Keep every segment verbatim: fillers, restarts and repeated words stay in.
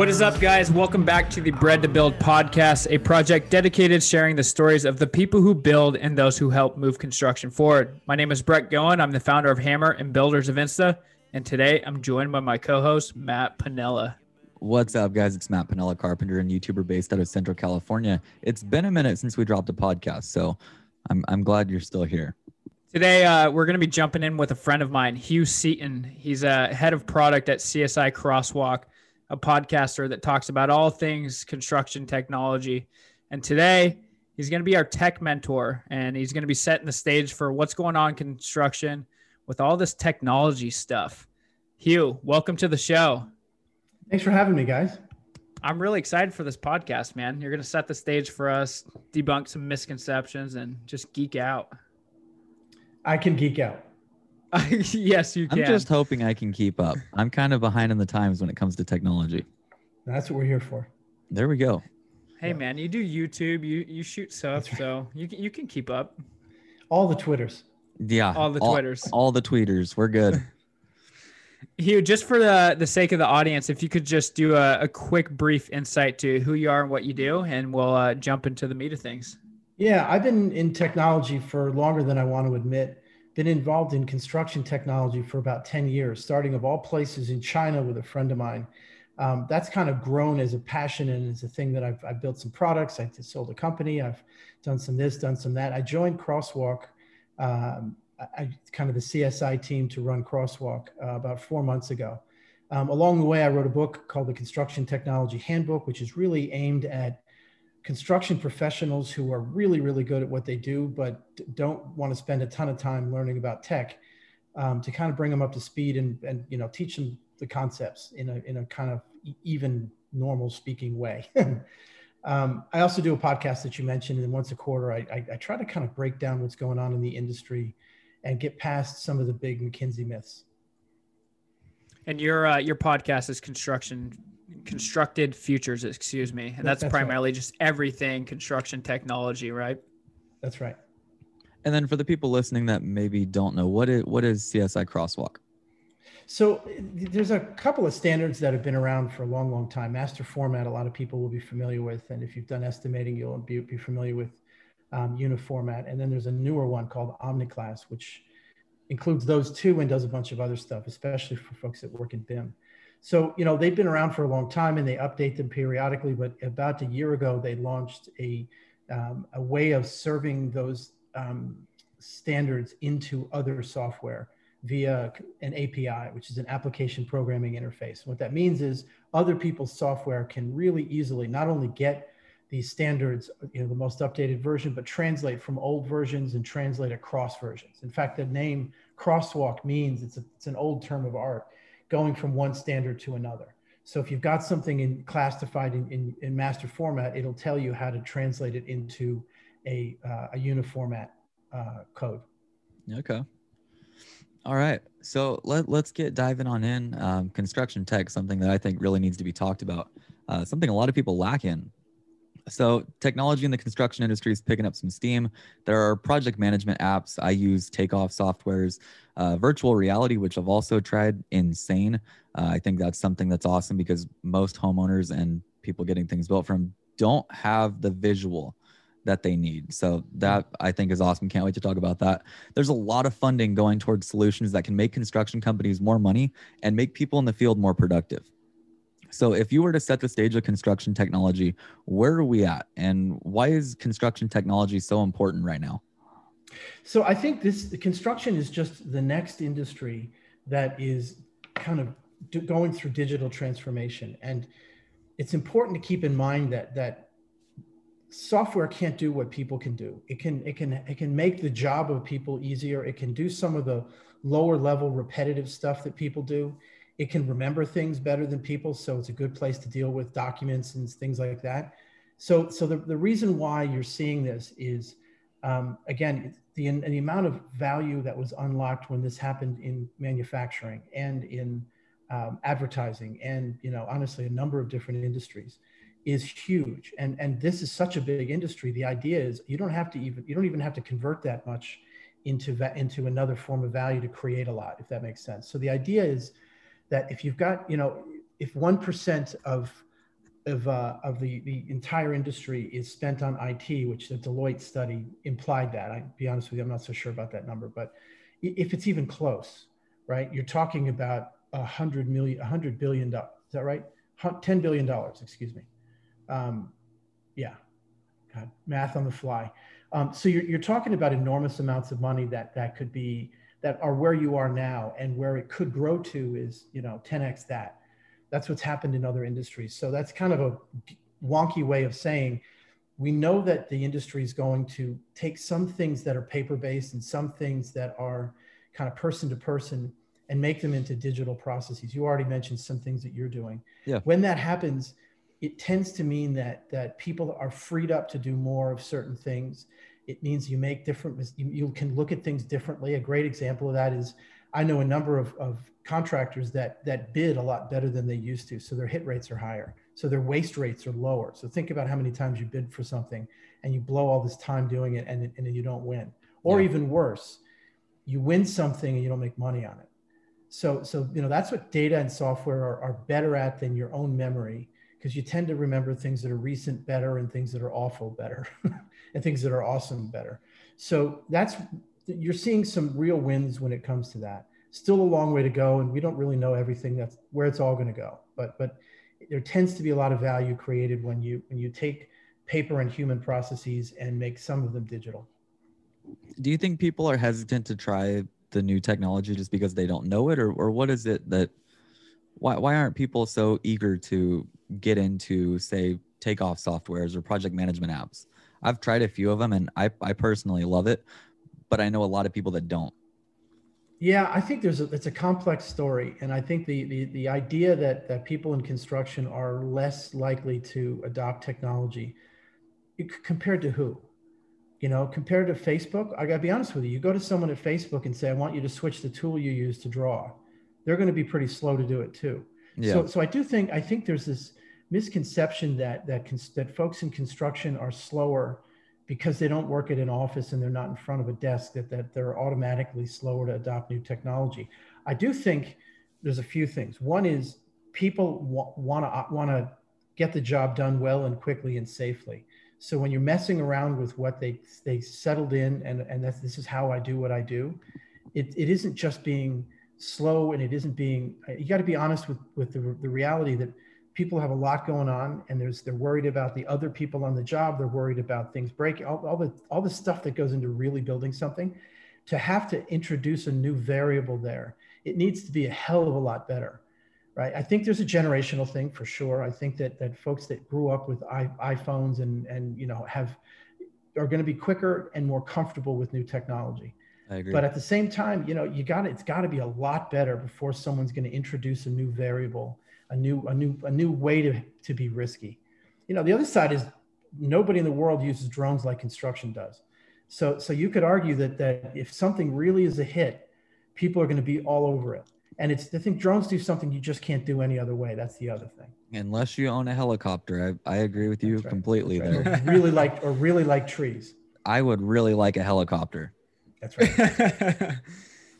What is up, guys? Welcome back to the Bread to Build podcast, a project dedicated to sharing the stories of the people who build and those who help move construction forward. My name is Brett Goen. I'm the founder of Hammer and Builders of Insta, and today I'm joined by my co-host, Matt Piniella. What's up, guys? It's Matt Piniella, carpenter and YouTuber based out of Central California. It's been a minute since we dropped a podcast, so I'm, I'm glad you're still here. Today, uh, we're going to be jumping in with a friend of mine, Hugh Seaton. He's a head of product at C S I Crosswalk, a podcaster that talks about all things construction technology. And today he's going to be our tech mentor, and he's going to be setting the stage for what's going on in construction with all this technology stuff. Hugh, welcome to the show. Thanks for having me, guys. I'm really excited for this podcast, man. You're going to set the stage for us, debunk some misconceptions, and just geek out. I can geek out. Yes, you can. I'm just hoping I can keep up. I'm kind of behind in the times when it comes to technology. That's what we're here for. There we go. Hey, yeah. Man, you do YouTube, you you shoot stuff, right. So you you can keep up. All the Twitters. Yeah. All the all, Twitters. All the tweeters. We're good. Hugh, just for the, the sake of the audience, if you could just do a, a quick brief insight to who you are and what you do, and we'll uh, jump into the meat of things. Yeah, I've been in technology for longer than I want to admit. Been involved in construction technology for about ten years, starting of all places in China with a friend of mine. Um, that's kind of grown as a passion and as a thing that I've, I've built some products. I sold a company. I've done some this, done some that. I joined Crosswalk, um, I, kind of the C S I team to run Crosswalk uh, about four months ago. Um, along the way, I wrote a book called The Construction Technology Handbook, which is really aimed at construction professionals who are really, really good at what they do, but don't want to spend a ton of time learning about tech, um, to kind of bring them up to speed and, and you know, teach them the concepts in a, in a kind of even normal speaking way. um, I also do a podcast that you mentioned, and once a quarter, I, I, I try to kind of break down what's going on in the industry and get past some of the big McKinsey myths. And your, uh, your podcast is Construction Constructed Futures, excuse me. And that's, that's primarily right. Just everything construction technology, right? That's right. And then for the people listening that maybe don't know, what is, what is C S I Crosswalk? So there's a couple of standards that have been around for a long, long time. Master Format, a lot of people will be familiar with. And if you've done estimating, you'll be, be familiar with um, Uniformat. And then there's a newer one called Omniclass, which includes those two and does a bunch of other stuff, especially for folks that work in B I M. So, you know, they've been around for a long time and they update them periodically, but about a year ago, they launched a, um, a way of serving those um, standards into other software via an A P I, which is an application programming interface. What that means is other people's software can really easily not only get these standards, you know, the most updated version, but translate from old versions and translate across versions. In fact, the name Crosswalk means it's, a, it's an old term of art, going from one standard to another. So if you've got something in classified in, in, in Master Format, it'll tell you how to translate it into a, uh, a Uniformat uh, code. Okay. All right. So let, let's get diving on in. Um, construction tech, something that I think really needs to be talked about, uh, something a lot of people lack in. So technology in the construction industry is picking up some steam. There are project management apps. I use Takeoff softwares, uh, virtual reality, which I've also tried. Insane. Uh, I think that's something that's awesome because most homeowners and people getting things built from don't have the visual that they need. So that I think is awesome. Can't wait to talk about that. There's a lot of funding going towards solutions that can make construction companies more money and make people in the field more productive. So if you were to set the stage of construction technology, where are we at? And why is construction technology so important right now? So I think this the construction is just the next industry that is kind of going through digital transformation. And it's important to keep in mind that that software can't do what people can do. It can, it can, it can make the job of people easier. It can do some of the lower level repetitive stuff that people do. It can remember things better than people, so it's a good place to deal with documents and things like that. So, so the, the reason why you're seeing this is, um, again, the, the amount of value that was unlocked when this happened in manufacturing and in um, advertising and, you know, honestly, a number of different industries is huge. And, and this is such a big industry. The idea is you don't have to even, you don't even have to convert that much into, va- into another form of value to create a lot, if that makes sense. So the idea is that if you've got, you know, if one percent of of, uh, of the, the entire industry is spent on I T, which the Deloitte study implied that. I'll be honest with you, I'm not so sure about that number, but if it's even close, right? You're talking about a hundred million, a hundred billion dollars. Is that right? ten billion dollars, excuse me. Um, yeah, God, math on the fly. Um, so you're, you're talking about enormous amounts of money that, that could be, that are where you are now, and where it could grow to is, you know, ten X that. That's what's happened in other industries. So that's kind of a wonky way of saying, we know that the industry is going to take some things that are paper-based and some things that are kind of person-to-person and make them into digital processes. You already mentioned some things that you're doing. Yeah. When that happens, it tends to mean that, that people are freed up to do more of certain things. It means you make different, you can look at things differently. A great example of that is, I know a number of, of contractors that, that bid a lot better than they used to. So their hit rates are higher. So their waste rates are lower. So think about how many times you bid for something and you blow all this time doing it and, and you don't win. Or yeah. even worse, you win something and you don't make money on it. So, so you know, that's what data and software are, are better at than your own memory, because you tend to remember things that are recent better and things that are awful better and things that are awesome better. So that's... You're seeing some real wins when it comes to that. Still a long way to go, and we don't really know everything that's where it's all going to go. But but there tends to be a lot of value created when you when you take paper and human processes and make some of them digital. Do you think people are hesitant to try the new technology just because they don't know it, or or what is it that why why aren't people so eager to get into, say, takeoff softwares or project management apps? I've tried a few of them, and I I personally love it. But I know a lot of people that don't. Yeah, I think there's a, it's a complex story. And I think the, the, the idea that, that people in construction are less likely to adopt technology compared to who? You know, compared to Facebook, I gotta be honest with you, you go to someone at Facebook and say, I want you to switch the tool you use to draw. They're gonna be pretty slow to do it too. Yeah. So, so I do think, I think there's this misconception that, that, that folks in construction are slower because they don't work at an office and they're not in front of a desk, that, that they're automatically slower to adopt new technology. I do think there's a few things. One is people want to want to get the job done well and quickly and safely. So when you're messing around with what they they settled in and, and that's, this is how I do what I do, it, it isn't just being slow, and it isn't being, you got to be honest with, with the, the reality that people have a lot going on, and there's they're worried about the other people on the job. They're worried about things breaking, all, all the all the stuff that goes into really building something. To have to introduce a new variable there, it needs to be a hell of a lot better, right? I think there's a generational thing for sure. I think that that folks that grew up with iPhones and and you know have are going to be quicker and more comfortable with new technology. I agree. But at the same time, you know, you got it's got to be a lot better before someone's going to introduce a new variable. A new, a new, a new way to, to be risky. You know, the other side is nobody in the world uses drones like construction does. So, so you could argue that, that if something really is a hit, people are going to be all over it. And it's, I think drones do something you just can't do any other way. That's the other thing. Unless you own a helicopter. I, I agree with you That's right. completely That's right. there. Or really like, or really like trees. I would really like a helicopter. That's right.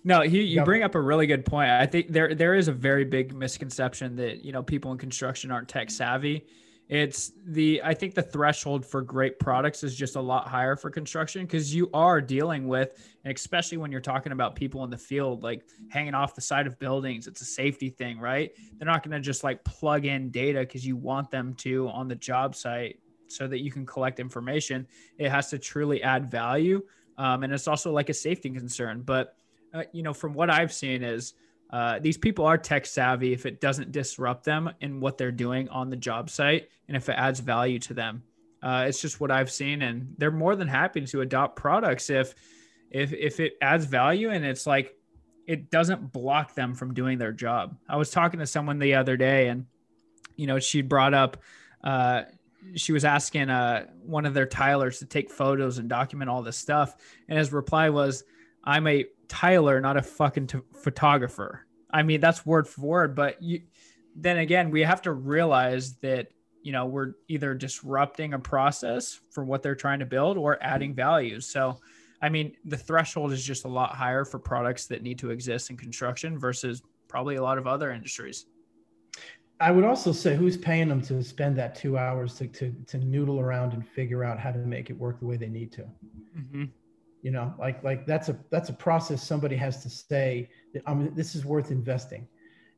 No, he, you yep. bring up a really good point. I think there there is a very big misconception that, you know, people in construction aren't tech savvy. It's the, I think the threshold for great products is just a lot higher for construction, because you are dealing with, and especially when you're talking about people in the field, like hanging off the side of buildings, it's a safety thing, right? They're not going to just like plug in data because you want them to on the job site so that you can collect information. It has to truly add value. Um, and it's also like a safety concern, but Uh, you know, from what I've seen is uh, these people are tech savvy if it doesn't disrupt them in what they're doing on the job site, and if it adds value to them. Uh, it's just what I've seen, and they're more than happy to adopt products if, if, if it adds value and it's like, it doesn't block them from doing their job. I was talking to someone the other day, and, you know, she brought up, uh, she was asking uh, one of their tilers to take photos and document all this stuff. And his reply was, I'm a Tyler, not a fucking t- photographer. I mean, that's word for word, but you, then again, we have to realize that, you know, we're either disrupting a process for what they're trying to build or adding value. So, I mean, the threshold is just a lot higher for products that need to exist in construction versus probably a lot of other industries. I would also say, who's paying them to spend that two hours to to, to noodle around and figure out how to make it work the way they need to? Mm-hmm. You know, like like that's a that's a process somebody has to say that um, this is worth investing,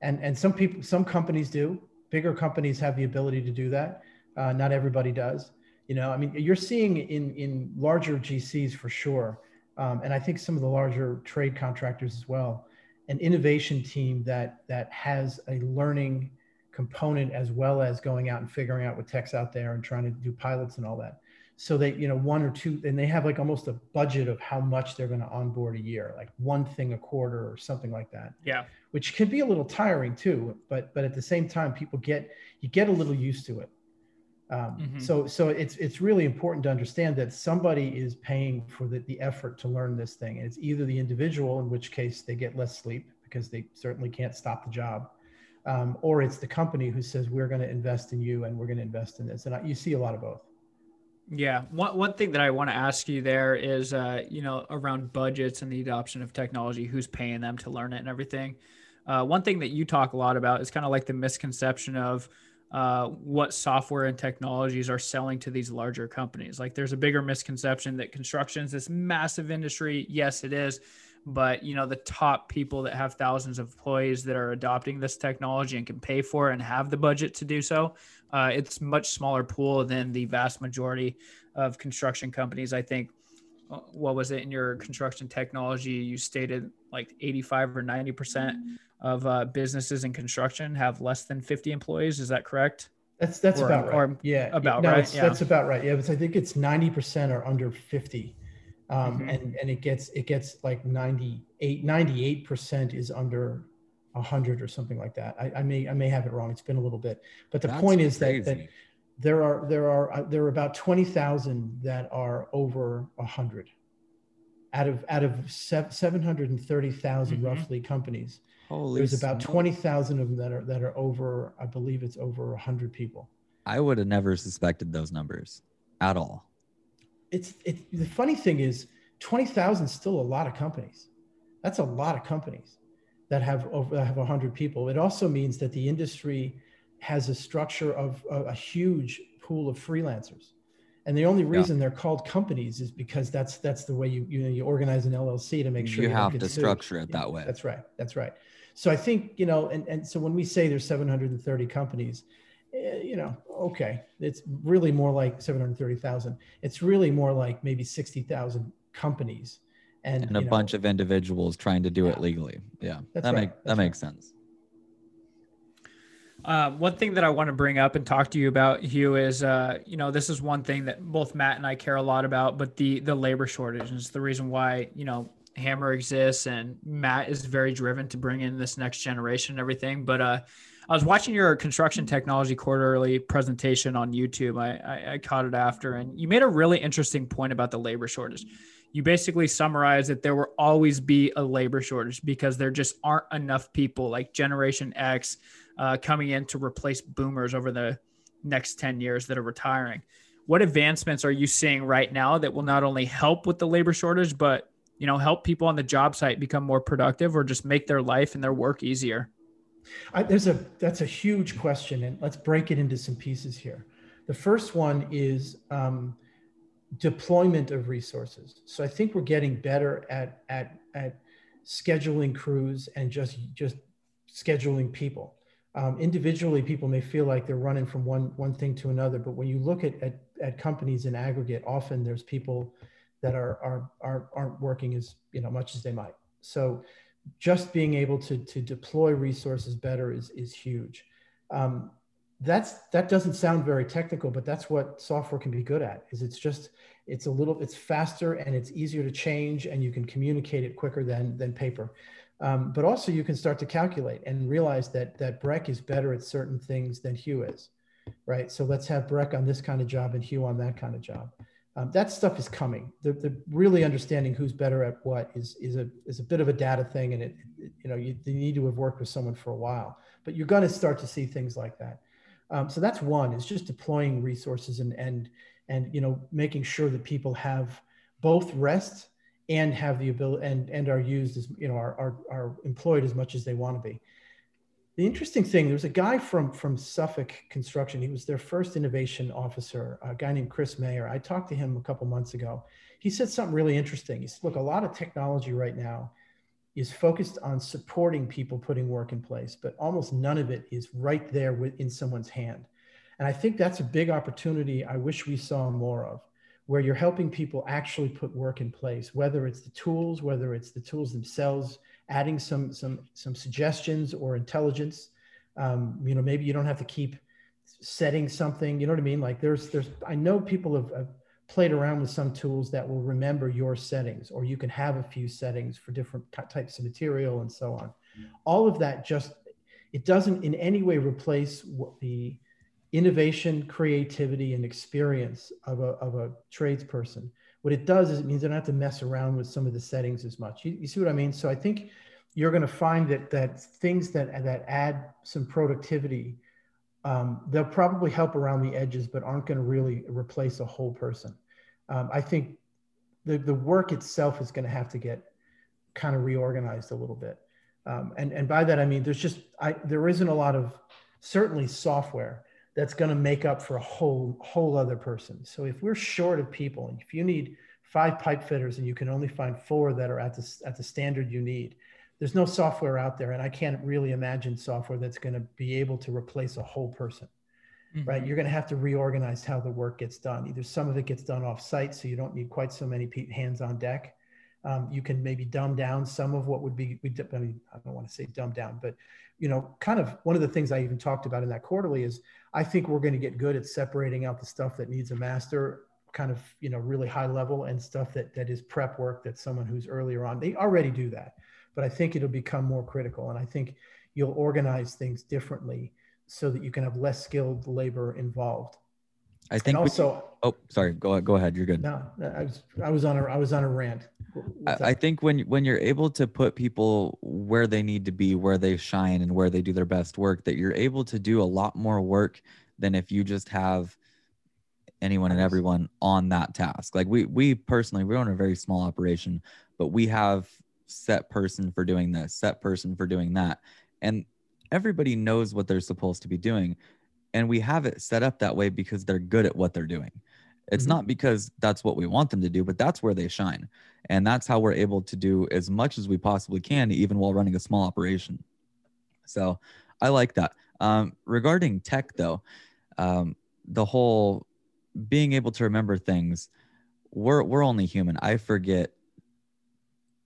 and and some people, some companies do. Bigger companies have the ability to do that. Uh, not everybody does. You know, I mean, you're seeing in in larger G Cs for sure, um, and I think some of the larger trade contractors as well, an innovation team that that has a learning component as well as going out and figuring out what tech's out there and trying to do pilots and all that. So they, you know, one or two, and they have like almost a budget of how much they're going to onboard a year, like one thing a quarter or something like that. Yeah. Which can be a little tiring too, but but at the same time, people get, you get a little used to it. Um, mm-hmm. So so it's it's really important to understand that somebody is paying for the, the effort to learn this thing. And it's either the individual, in which case they get less sleep because they certainly can't stop the job. Um, or it's the company who says, we're going to invest in you and we're going to invest in this. And I, you see a lot of both. Yeah. One, one thing that I want to ask you there is, uh, you know, around budgets and the adoption of technology, who's paying them to learn it and everything. Uh, one thing that you talk a lot about is kind of like the misconception of uh, what software and technologies are selling to these larger companies. Like there's a bigger misconception that construction is this massive industry. Yes, it is. But, you know, the top people that have thousands of employees that are adopting this technology and can pay for it and have the budget to do so, uh, it's much smaller pool than the vast majority of construction companies. I think, what was it in your construction technology? You stated like eighty-five or ninety percent of uh, businesses in construction have less than fifty employees. Is that correct? That's that's or, about right. Or yeah, about no, right. Yeah. That's about right. Yeah, but I think it's ninety percent or under fifty. Um, mm-hmm. and, and it gets, it gets like ninety-eight, ninety-eight percent is under a hundred or something like that. I, I may, I may have it wrong. It's been a little bit, but the That's point is that, that there are, there are, uh, there are about twenty thousand that are over a hundred out of, out of seven hundred thirty thousand mm-hmm. roughly companies. Holy There's about twenty thousand of them that are, that are over, I believe it's over a hundred people. I would have never suspected those numbers at all. It's, it's the funny thing is twenty thousand is still a lot of companies. That's a lot of companies that have over that have one hundred people. It also means that the industry has a structure of a, a huge pool of freelancers. And the only reason yeah. they're called companies is because that's that's the way you you, know, you organize an L L C to make sure you, you have to structure it that way. That's right. That's right. So I think, you know, and, and so when we say there's seven hundred thirty companies, you know, okay, it's really more like seven hundred thirty thousand. It's really more like maybe sixty thousand companies and, and a you know, bunch of individuals trying to do yeah. it legally. Yeah, That's that, right. make, That's that right. makes sense. Um, one thing that I want to bring up and talk to you about, Hugh, is, uh, you know, this is one thing that both Matt and I care a lot about, but the, the labor shortage is the reason why, you know, Hammer exists and Matt is very driven to bring in this next generation and everything. But, uh, I was watching your construction technology quarterly presentation on YouTube. I, I, I caught it after, and you made a really interesting point about the labor shortage. You basically summarized that there will always be a labor shortage because there just aren't enough people like Generation X uh, coming in to replace boomers over the next ten years that are retiring. What advancements are you seeing right now that will not only help with the labor shortage, but, you know, help people on the job site become more productive or just make their life and their work easier? I, there's a that's a huge question, and let's break it into some pieces here. The first one is um, deployment of resources. So I think we're getting better at at at scheduling crews and just just scheduling people. Um, individually, people may feel like they're running from one one thing to another, but when you look at at, at companies in aggregate, often there's people that are are are aren't working as you know much as they might. So just being able to, to deploy resources better is, is huge. Um, that's, that doesn't sound very technical, but that's what software can be good at, is it's just, it's a little, it's faster and it's easier to change and you can communicate it quicker than, than paper. Um, but also you can start to calculate and realize that, that Breck is better at certain things than Hugh is, right? So let's have Breck on this kind of job and Hugh on that kind of job. Um, that stuff is coming. The, the really understanding who's better at what is is a is a bit of a data thing, and it, it you know you, you need to have worked with someone for a while. But you're going to start to see things like that. Um, so that's one. It's just deploying resources and and and you know making sure that people have both rest and have the ability and and are used as you know are are, are employed as much as they want to be. The interesting thing, there was a guy from, from Suffolk Construction. He was their first innovation officer, a guy named Chris Mayer. I talked to him a couple months ago. He said something really interesting. He said, look, a lot of technology right now is focused on supporting people putting work in place, but almost none of it is right there within someone's hand. And I think that's a big opportunity I wish we saw more of, where you're helping people actually put work in place, whether it's the tools, whether it's the tools themselves, adding some some some suggestions or intelligence. Um, you know, maybe you don't have to keep setting something, you know what I mean? Like there's, there's I know people have, have played around with some tools that will remember your settings, or you can have a few settings for different types of material and so on. Mm-hmm. All of that just, it doesn't in any way replace what the innovation, creativity, and experience of a, of a tradesperson. What it does is it means they don't have to mess around with some of the settings as much. You, you see what I mean? So I think you're going to find that that things that that add some productivity, um, they'll probably help around the edges, but aren't going to really replace a whole person. Um, I think the the work itself is going to have to get kind of reorganized a little bit. Um, and and by that I mean there's just I there isn't a lot of certainly software that's going to make up for a whole whole other person. So if we're short of people, and if you need five pipe fitters and you can only find four that are at the, at the standard you need, there's no software out there. And I can't really imagine software that's going to be able to replace a whole person, mm-hmm. right? You're going to have to reorganize how the work gets done. Either some of it gets done off-site, so you don't need quite so many hands on deck. Um, you can maybe dumb down some of what would be, I mean, I don't want to say dumb down, but, you know, kind of one of the things I even talked about in that quarterly is I think we're going to get good at separating out the stuff that needs a master kind of, you know, really high level, and stuff that that is prep work that someone who's earlier on, they already do that, but I think it'll become more critical. And I think you'll organize things differently so that you can have less skilled labor involved. I think. And also, we, oh, sorry. Go go ahead. You're good. No, I was I was on a I was on a rant. I, I think when when you're able to put people where they need to be, where they shine, and where they do their best work, that you're able to do a lot more work than if you just have anyone and everyone on that task. Like we we personally, we own a very small operation, but we have set person for doing this, set person for doing that, and everybody knows what they're supposed to be doing. And we have it set up that way because they're good at what they're doing. It's mm-hmm. not because that's what we want them to do, but that's where they shine. And that's how we're able to do as much as we possibly can, even while running a small operation. So I like that. Um, regarding tech though, um, the whole being able to remember things, we're, we're only human. I forget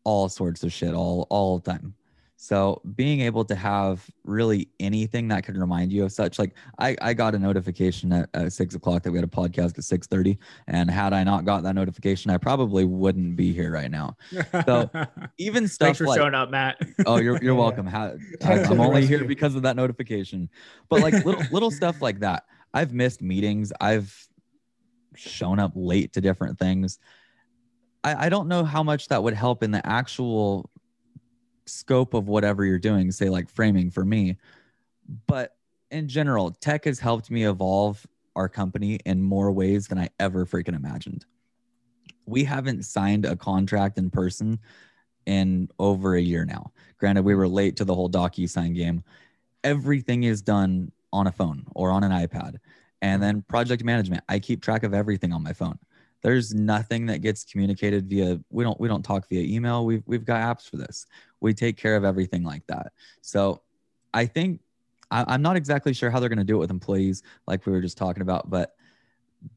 all sorts of shit all, all the time. So being able to have really anything that could remind you of such, like I, I got a notification at, at six o'clock that we had a podcast at six thirty. And had I not got that notification, I probably wouldn't be here right now. So even stuff Thanks for like, showing up, Matt. oh, you're, you're welcome. How, I, I'm only here because of that notification. But like little, little stuff like that. I've missed meetings. I've shown up late to different things. I, I don't know how much that would help in the actual scope of whatever you're doing, say like framing for me. But in general, tech has helped me evolve our company in more ways than I ever freaking imagined. We haven't signed a contract in person in over a year now. Granted, we were late to the whole DocuSign game. Everything is done on a phone or on an iPad. And then project management, I keep track of everything on my phone. There's nothing that gets communicated via, we don't, we don't talk via email. We've, we've got apps for this. We take care of everything like that. So I think, I, I'm not exactly sure how they're going to do it with employees like we were just talking about, but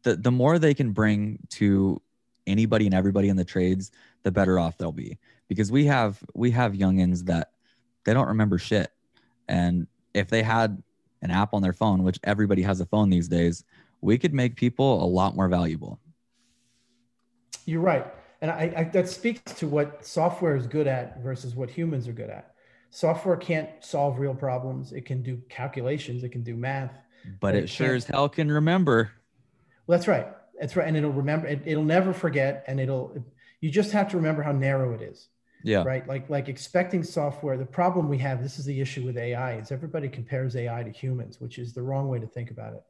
the, the more they can bring to anybody and everybody in the trades, the better off they'll be. Because we have, we have youngins that they don't remember shit. And if they had an app on their phone, which everybody has a phone these days, we could make people a lot more valuable. You're right. And I, I, that speaks to what software is good at versus what humans are good at. Software can't solve real problems. It can do calculations. It can do math. But, but it, it sure as hell can remember. Well, that's right. That's right. And it'll remember, it, it'll never forget. And it'll, you just have to remember how narrow it is. Yeah. Right. Like, like expecting software, the problem we have, this is the issue with A I, is everybody compares A I to humans, which is the wrong way to think about it.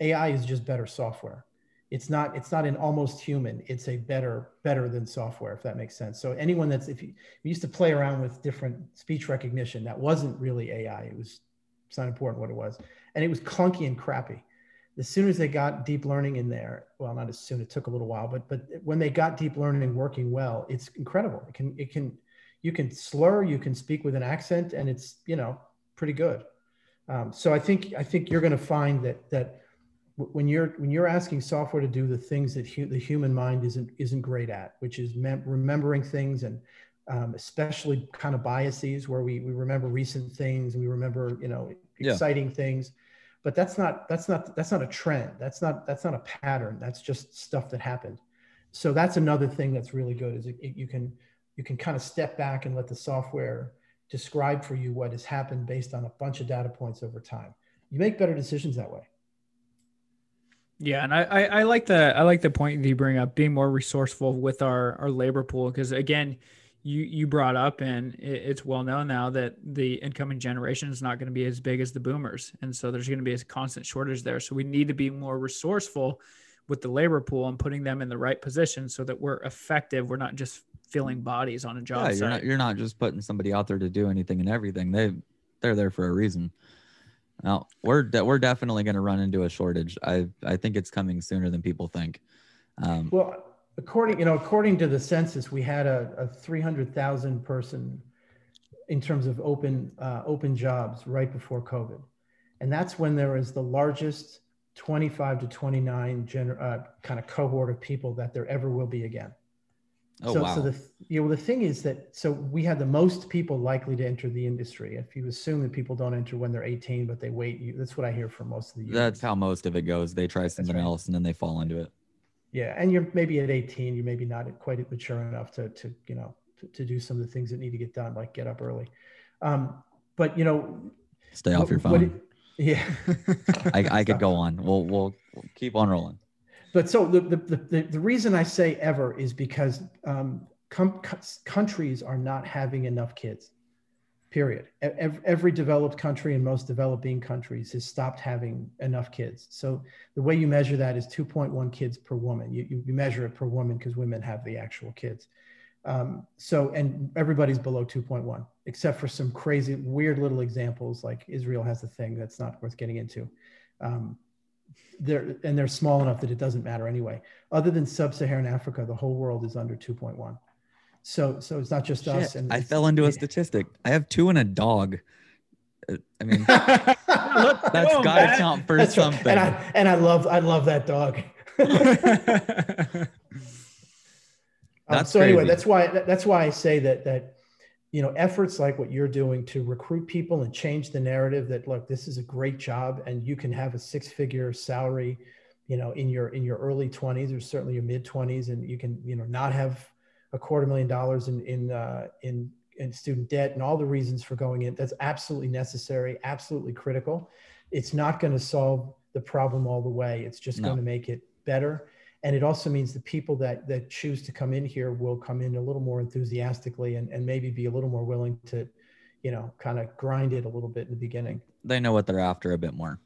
A I is just better software. It's not, it's not an almost human, it's a better, better than software, if that makes sense. So anyone that's, if you, we used to play around with different speech recognition, that wasn't really A I, it was It's not important what it was. And it was clunky and crappy. As soon as they got deep learning in there, well, not as soon, it took a little while, but, but when they got deep learning working well, it's incredible. It can, it can, you can slur, you can speak with an accent, and it's, you know, pretty good. Um, so I think, I think you're going to find that, that when you're, when you're asking software to do the things that hu- the human mind isn't, isn't great at, which is mem- remembering things, and um, especially kind of biases where we, we remember recent things and we remember, you know, exciting yeah. things. But that's not, that's not, that's not a trend. That's not, that's not a pattern. That's just stuff that happened. So that's another thing that's really good is it, it, you can, you can kind of step back and let the software describe for you what has happened based on a bunch of data points over time. You make better decisions that way. Yeah. And I, I, I like the, I like the point that you bring up, being more resourceful with our, our labor pool. Cause again, you, you brought up, and it's well known now that the incoming generation is not going to be as big as the boomers. And so there's going to be a constant shortage there. So we need to be more resourceful with the labor pool and putting them in the right position so that we're effective. We're not just filling bodies on a job yeah, site. You're not, you're not just putting somebody out there to do anything and everything. They, they're there for a reason. Now we're, de- we're definitely going to run into a shortage. I, I think it's coming sooner than people think. Um, well, According, you know, according to the census, we had a, a three hundred thousand person in terms of open uh, open jobs right before COVID, and that's when there was the largest twenty-five to twenty-nine gener- uh, kind of cohort of people that there ever will be again. Oh so, wow! So the you know the thing is that so we had the most people likely to enter the industry. If you assume that people don't enter when they're eighteen, but they wait, you, that's what I hear from most of the youth. That's how most of it goes. They try something right. else and then they fall into it. Yeah. And you're maybe at eighteen, you're maybe not quite mature enough to, to you know, to, to do some of the things that need to get done, like get up early. Um, but, you know, stay off what, your phone. It, yeah. I, I could go on. We'll, we'll, we'll keep on rolling. But so the, the, the, the reason I say ever is because um, com- countries are not having enough kids, period. Every developed country and most developing countries has stopped having enough kids. So the way you measure that is two point one kids per woman. You, you measure it per woman because women have the actual kids. Um, so, and everybody's below two point one, except for some crazy, weird little examples, like Israel has a thing that's not worth getting into. Um, they're, and they're small enough that it doesn't matter anyway. Other than sub-Saharan Africa, the whole world is under two point one. So, so it's not just Shit, us. And I fell into a statistic. I have two and a dog. I mean, that's Whoa, gotta man. count for that's something. Right. And I, and I love, I love that dog. um, so anyway, crazy. that's why, that's why I say that, that, you know, efforts like what you're doing to recruit people and change the narrative that, look, this is a great job and you can have a six figure salary, you know, in your, in your early twenties or certainly your mid twenties, and you can, you know, not have a quarter million dollars in in, uh, in in student debt and all the reasons for going in. That's absolutely necessary, absolutely critical. It's not going to solve the problem all the way. It's just no. going to make it better. And it also means the people that that choose to come in here will come in a little more enthusiastically and, and maybe be a little more willing to, you know, kind of grind it a little bit in the beginning. They know what they're after a bit more.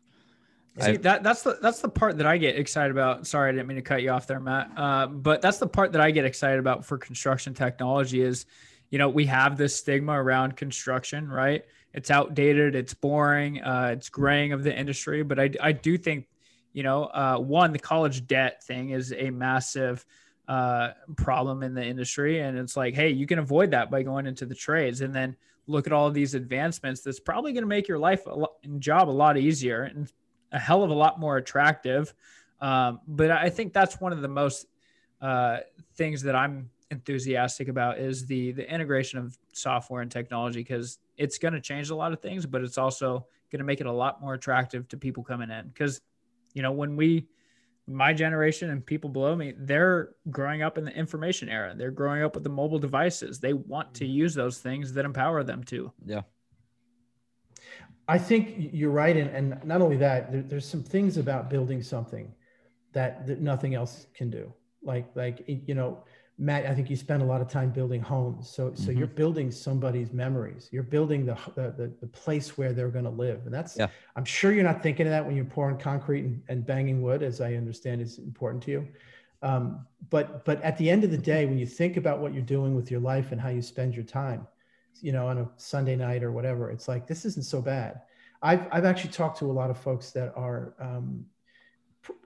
See, that, that's the, that's the part that I get excited about. Sorry, I didn't mean to cut you off there, Matt. Uh, but that's the part that I get excited about for construction technology is, you know, we have this stigma around construction, right? It's outdated, it's boring, uh, it's graying of the industry. But I, I do think, you know, uh, one, the college debt thing is a massive uh, problem in the industry. And it's like, hey, you can avoid that by going into the trades. And then look at all of these advancements. That's probably going to make your life a lot, and job a lot easier. And a hell of a lot more attractive. Um, but I think that's one of the most uh, things that I'm enthusiastic about is the, the integration of software and technology, because it's going to change a lot of things, but it's also going to make it a lot more attractive to people coming in. Cause you know, when we, my generation and people below me, they're growing up in the information era. They're growing up with the mobile devices. They want to use those things that empower them to. Yeah. I think you're right. And, and not only that, there, there's some things about building something that, that nothing else can do. Like, like, you know, Matt, I think you spend a lot of time building homes. So, so mm-hmm. you're building somebody's memories. You're building the, the, the place where they're going to live. And that's, yeah. I'm sure you're not thinking of that when you're pouring concrete and, and banging wood, as I understand is important to you. Um, but, but at the end of the day, when you think about what you're doing with your life and how you spend your time, you know, on a Sunday night or whatever, it's like, this isn't so bad. I've, I've actually talked to a lot of folks that are um,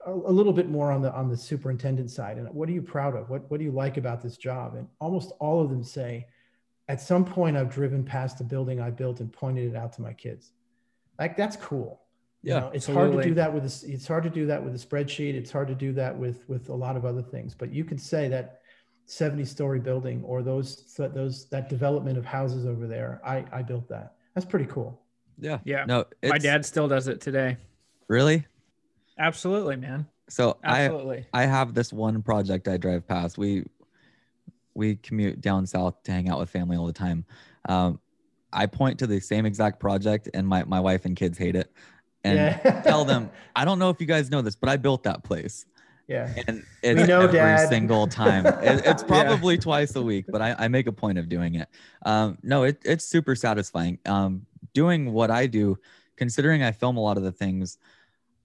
a little bit more on the on the superintendent side. And what are you proud of? What, what do you like about this job? And almost all of them say, at some point I've driven past the building I built and pointed it out to my kids. Like, that's cool. Yeah, you know, it's absolutely. hard to do that with a, it's hard to do that with a spreadsheet. It's hard to do that with with a lot of other things. But you can say that seventy-story building or those those that development of houses over there, I I built that. That's pretty cool. Yeah, yeah. No, my dad still does it today. Really? Absolutely, man. So absolutely, I I have this one project I drive past. We we commute down south to hang out with family all the time. Um, I point to the same exact project, and my my wife and kids hate it. And yeah. tell them, I don't know if you guys know this, but I built that place. Yeah. And it's we know, every Dad. single time. It, it's probably yeah. twice a week, but I, I make a point of doing it. Um, no, it, it's super satisfying. Um, doing what I do, considering I film a lot of the things,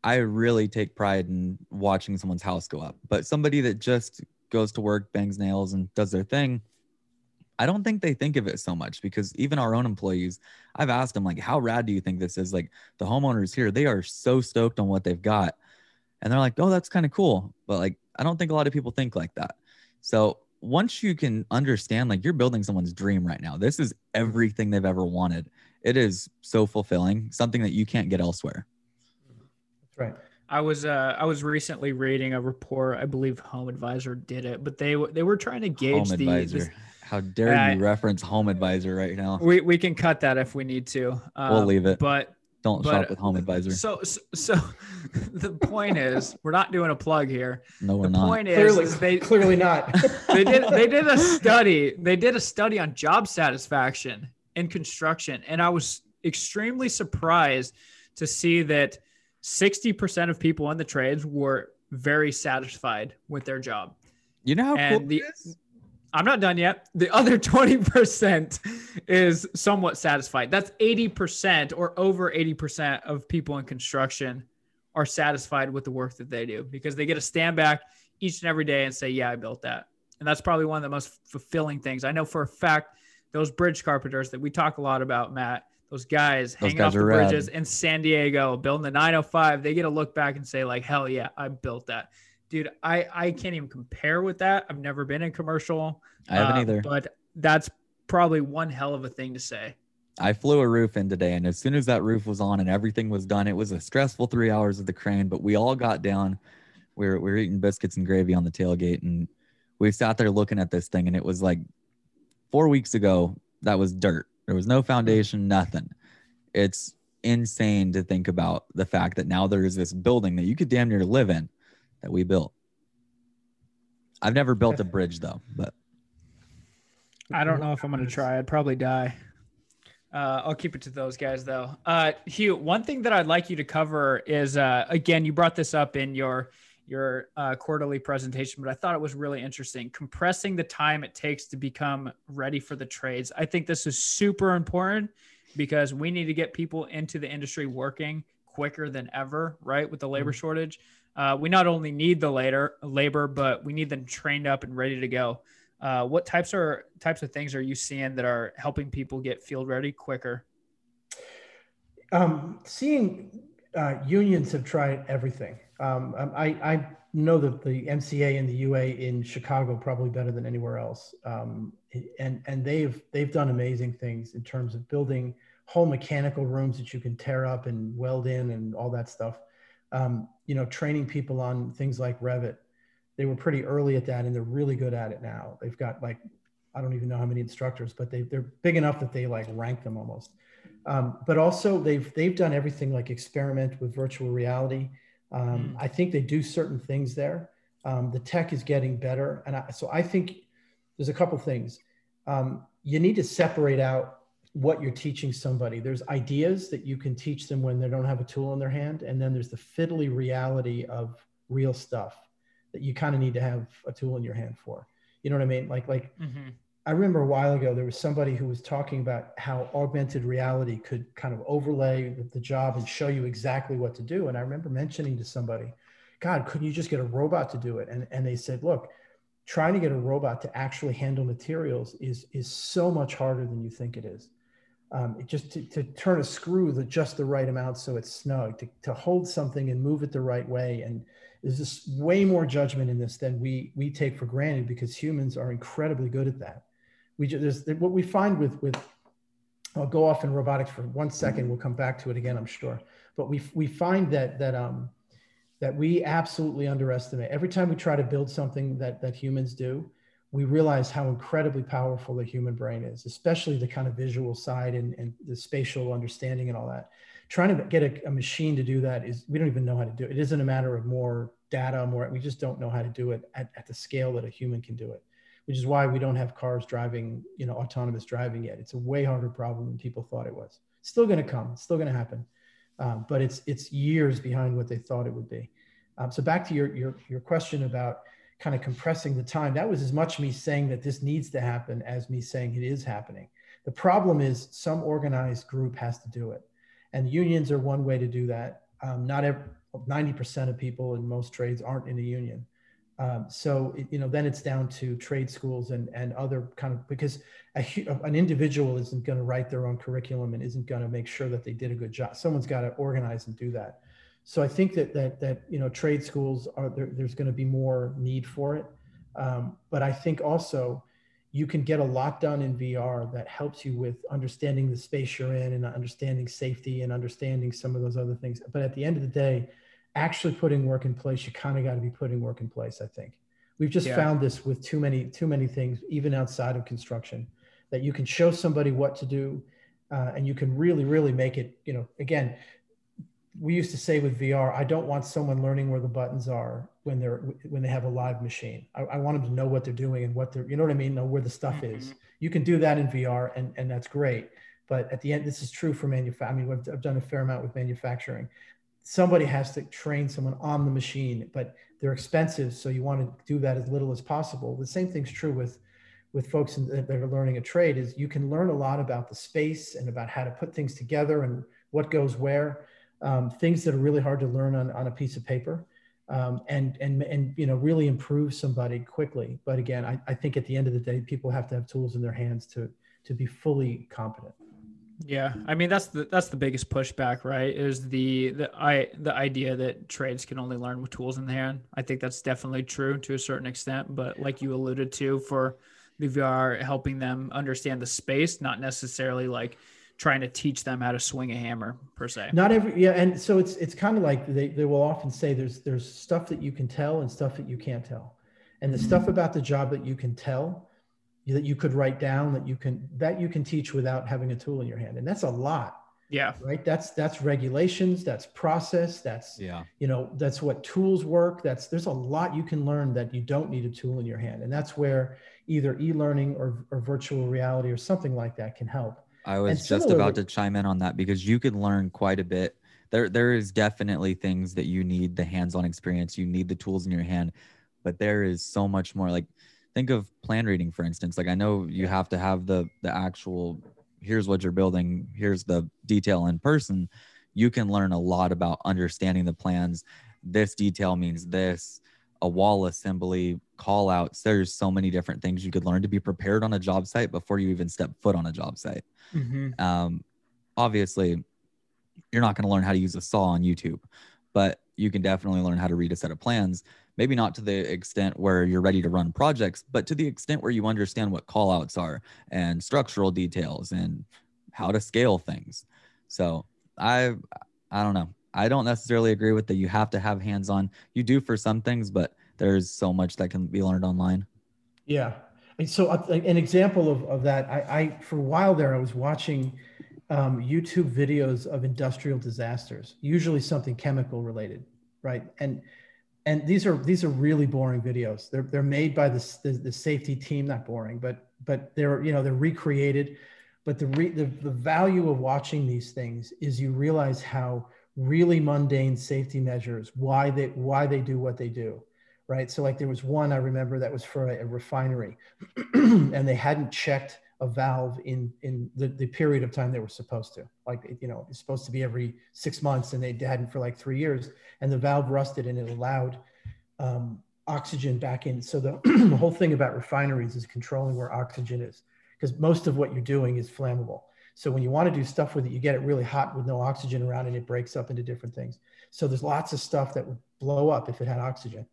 I really take pride in watching someone's house go up. But somebody that just goes to work, bangs nails, and does their thing, I don't think they think of it so much, because even our own employees, I've asked them, like, how rad do you think this is? Like, the homeowners here, they are so stoked on what they've got. And they're like, oh, that's kind of cool. But like, I don't think a lot of people think like that. So once you can understand, like, you're building someone's dream right now, this is everything they've ever wanted. It is so fulfilling, something that you can't get elsewhere. That's right. I was uh, I was recently reading a report. I believe Home Advisor did it, but they they were trying to gauge Home the. Advisor. the How dare uh, you reference Home Advisor right now? We we can cut that if we need to. Um, we'll leave it. But don't but, shop with Home Advisor. So so, so the point is, we're not doing a plug here. No, we're the not. The point clearly, is, they clearly not. they did they did a study. They did a study on job satisfaction in construction, and I was extremely surprised to see that sixty percent of people in the trades were very satisfied with their job. You know how and cool the, it is? I'm not done yet. The other twenty percent is somewhat satisfied. That's eighty percent or over eighty percent of people in construction are satisfied with the work that they do, because they get to stand back each and every day and say, yeah, I built that. And that's probably one of the most fulfilling things. I know for a fact, those bridge carpenters that we talk a lot about, Matt, Those guys Those hanging guys off the bridges rad. in San Diego, building the nine oh five, they get to look back and say, like, hell yeah, I built that. Dude, I, I can't even compare with that. I've never been in commercial. I haven't uh, either. But that's probably one hell of a thing to say. I flew a roof in today, and as soon as that roof was on and everything was done, it was a stressful three hours of the crane, but we all got down. We were, we were eating biscuits and gravy on the tailgate, and we sat there looking at this thing, and it was like four weeks ago that was dirt. There was no foundation, nothing. It's insane to think about the fact that now there is this building that you could damn near live in that we built. I've never built a bridge though, but. I don't know if I'm going to try. I'd probably die. Uh, I'll keep it to those guys though. Uh, Hugh, one thing that I'd like you to cover is, uh, again, you brought this up in your, your uh, quarterly presentation, but I thought it was really interesting. Compressing the time it takes to become ready for the trades. I think this is super important because we need to get people into the industry working quicker than ever, right? With the labor mm-hmm. shortage. Uh, we not only need the later labor, but we need them trained up and ready to go. Uh, what types are types of things are you seeing that are helping people get field ready quicker? Um, seeing uh, unions have tried everything. Um, I, I know that the M C A and the U A in Chicago probably better than anywhere else, um, and and they've they've done amazing things in terms of building whole mechanical rooms that you can tear up and weld in and all that stuff. Um, you know, training people on things like Revit. They were pretty early at that, and they're really good at it now. They've got, like, I don't even know how many instructors, but they they're big enough that they, like, rank them almost. Um, but also they've they've done everything, like experiment with virtual reality. Um, I think they do certain things there. Um, the tech is getting better. And I, so I think there's a couple things. Um, you need to separate out what you're teaching somebody. There's ideas that you can teach them when they don't have a tool in their hand. And then there's the fiddly reality of real stuff that you kind of need to have a tool in your hand for. You know what I mean? Like, like mm-hmm. I remember a while ago, there was somebody who was talking about how augmented reality could kind of overlay the job and show you exactly what to do. And I remember mentioning to somebody, God, couldn't you just get a robot to do it? And, and they said, look, trying to get a robot to actually handle materials is, is so much harder than you think it is. Um, it just to, to turn a screw the just the right amount so it's snug, to, to hold something and move it the right way. And there's just way more judgment in this than we we take for granted, because humans are incredibly good at that. We just what we find with with I'll go off in robotics for one second. We'll come back to it again, I'm sure. But we we find that that um that we absolutely underestimate every time we try to build something that that humans do. We realize how incredibly powerful the human brain is, especially the kind of visual side and, and the spatial understanding and all that. Trying to get a, a machine to do that is, we don't even know how to do it. It isn't a matter of more data, more, we just don't know how to do it at, at the scale that a human can do it, which is why we don't have cars driving, you know, autonomous driving yet. It's a way harder problem than people thought it was. It's still gonna come, it's still gonna happen. Um, but it's, it's years behind what they thought it would be. Um, so back to your, your, your question about kind of compressing the time. That was as much me saying that this needs to happen as me saying it is happening. The problem is some organized group has to do it. And unions are one way to do that. Um, not every, ninety percent of people in most trades aren't in a union. Um, so, it, you know, then it's down to trade schools and, and other kind of, because a, an individual isn't going to write their own curriculum and isn't going to make sure that they did a good job. Someone's got to organize and do that. So I think that that that you know trade schools are there, there's going to be more need for it, um, but I think also you can get a lot done in V R that helps you with understanding the space you're in and understanding safety and understanding some of those other things. But at the end of the day, actually putting work in place, you kind of got to be putting work in place. I think we've just yeah. found this with too many too many things, even outside of construction, that you can show somebody what to do, uh, and you can really really make it. You know, again. We used to say with V R, I don't want someone learning where the buttons are when they're when they have a live machine. I, I want them to know what they're doing and what they're, you know what I mean? Know where the stuff mm-hmm. is. You can do that in V R, and, and that's great. But at the end, this is true for manufacturing. I mean, I've, I've done a fair amount with manufacturing. Somebody has to train someone on the machine, but they're expensive, so you want to do that as little as possible. The same thing's true with with folks in, that are learning a trade, is you can learn a lot about the space and about how to put things together and what goes where. Um, things that are really hard to learn on, on a piece of paper, um, and, and, and, you know, really improve somebody quickly. But again, I, I think at the end of the day, people have to have tools in their hands to, to be fully competent. Yeah. I mean, that's the, that's the biggest pushback, right? Is the, the, I, the idea that trades can only learn with tools in the hand. I think that's definitely true to a certain extent, but like you alluded to, for the V R, helping them understand the space, not necessarily like trying to teach them how to swing a hammer per se. Not every, yeah. And so it's, it's kind of like they, they will often say there's, there's stuff that you can tell and stuff that you can't tell. And the mm-hmm. stuff about the job that you can tell, that you could write down, that you can, that you can teach without having a tool in your hand. And that's a lot. Yeah. Right. That's, that's regulations. That's process. That's, yeah. you know, that's what tools work. That's, there's a lot you can learn that you don't need a tool in your hand. And that's where either e-learning or, or virtual reality or something like that can help. I was just about to chime in on that, because you can learn quite a bit. There, there is definitely things that you need the hands-on experience. You need the tools in your hand, but there is so much more. Like, think of plan reading, for instance. Like, I know you have to have the the actual, here's what you're building, here's the detail in person. You can learn a lot about understanding the plans. This detail means this. A wall assembly, call outs. There's so many different things you could learn to be prepared on a job site before you even step foot on a job site. Mm-hmm. Um, obviously, you're not going to learn how to use a saw on YouTube, but you can definitely learn how to read a set of plans. Maybe not to the extent where you're ready to run projects, but to the extent where you understand what call outs are and structural details and how to scale things. So I, I don't know. I don't necessarily agree with that. You have to have hands-on. You do for some things, but there's so much that can be learned online. Yeah. And so uh, an example of, of that, I, I, for a while there, I was watching um, YouTube videos of industrial disasters, usually something chemical related, right? And and these are these are really boring videos. They're they're made by the the, the safety team, not boring, but but they're you know they're recreated. But the re, the the value of watching these things is you realize how really mundane safety measures, why they why they do what they do, right? So like there was one I remember that was for a, a refinery and they hadn't checked a valve in, in the, the period of time they were supposed to. Like, you know, it's supposed to be every six months and they hadn't for like three years and the valve rusted and it allowed um, oxygen back in. So the, the whole thing about refineries is controlling where oxygen is, because most of what you're doing is flammable. So when you want to do stuff with it, you get it really hot with no oxygen around it, it breaks up into different things. So there's lots of stuff that would blow up if it had oxygen.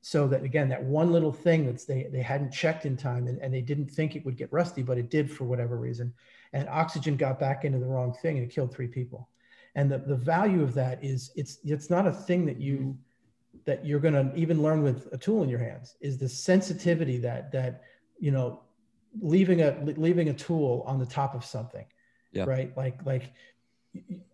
So that, again, that one little thing that's they, they hadn't checked in time, and, and they didn't think it would get rusty, but it did for whatever reason. And oxygen got back into the wrong thing and it killed three people. And the, the value of that is it's, it's not a thing that you, that you're going to even learn with a tool in your hands, is the sensitivity that, that, you know, leaving a, leaving a tool on the top of something, yeah. right? Like, like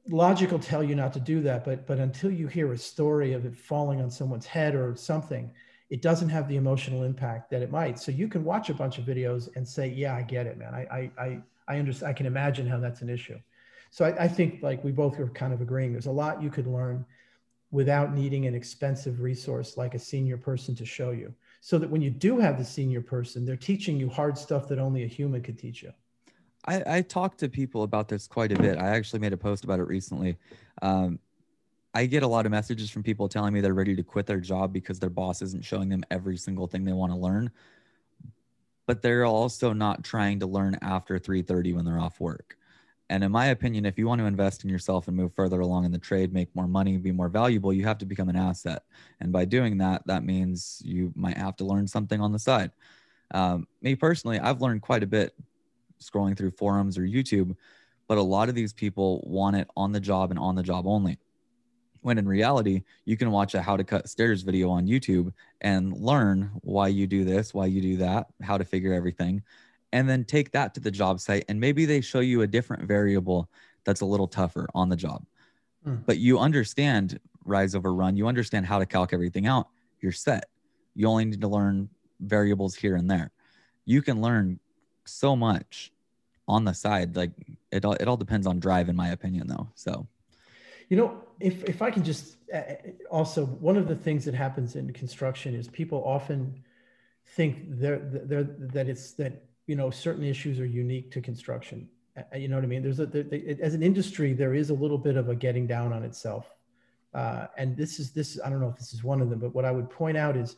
logic will tell you not to do that, but, but until you hear a story of it falling on someone's head or something, it doesn't have the emotional impact that it might. So you can watch a bunch of videos and say, yeah, I get it, man. I, I, I, I understand. I can imagine how that's an issue. So I, I think like we both are kind of agreeing. There's a lot you could learn without needing an expensive resource like a senior person to show you. So that when you do have the senior person, they're teaching you hard stuff that only a human could teach you. I, I talk to people about this quite a bit. I actually made a post about it recently. Um, I get a lot of messages from people telling me they're ready to quit their job because their boss isn't showing them every single thing they want to learn. But they're also not trying to learn after three thirty when they're off work. And in my opinion, if you want to invest in yourself and move further along in the trade, make more money, be more valuable, you have to become an asset. And by doing that, that means you might have to learn something on the side. Um, me personally, I've learned quite a bit scrolling through forums or YouTube, but a lot of these people want it on the job and on the job only. When in reality, you can watch a how to cut stairs video on YouTube and learn why you do this, why you do that, how to figure everything. And then take that to the job site, and maybe they show you a different variable that's a little tougher on the job. Mm. But you understand rise over run. You understand how to calc everything out. You're set. You only need to learn variables here and there. You can learn so much on the side. Like it all, it all depends on drive, in my opinion, though. So, you know, if if I can just uh, also, one of the things that happens in construction is people often think they're, they're that it's that. you know, certain issues are unique to construction. You know what I mean? There's a, there, it, as an industry, there is a little bit of a getting down on itself. Uh, and this is, this, I don't know if this is one of them, but what I would point out is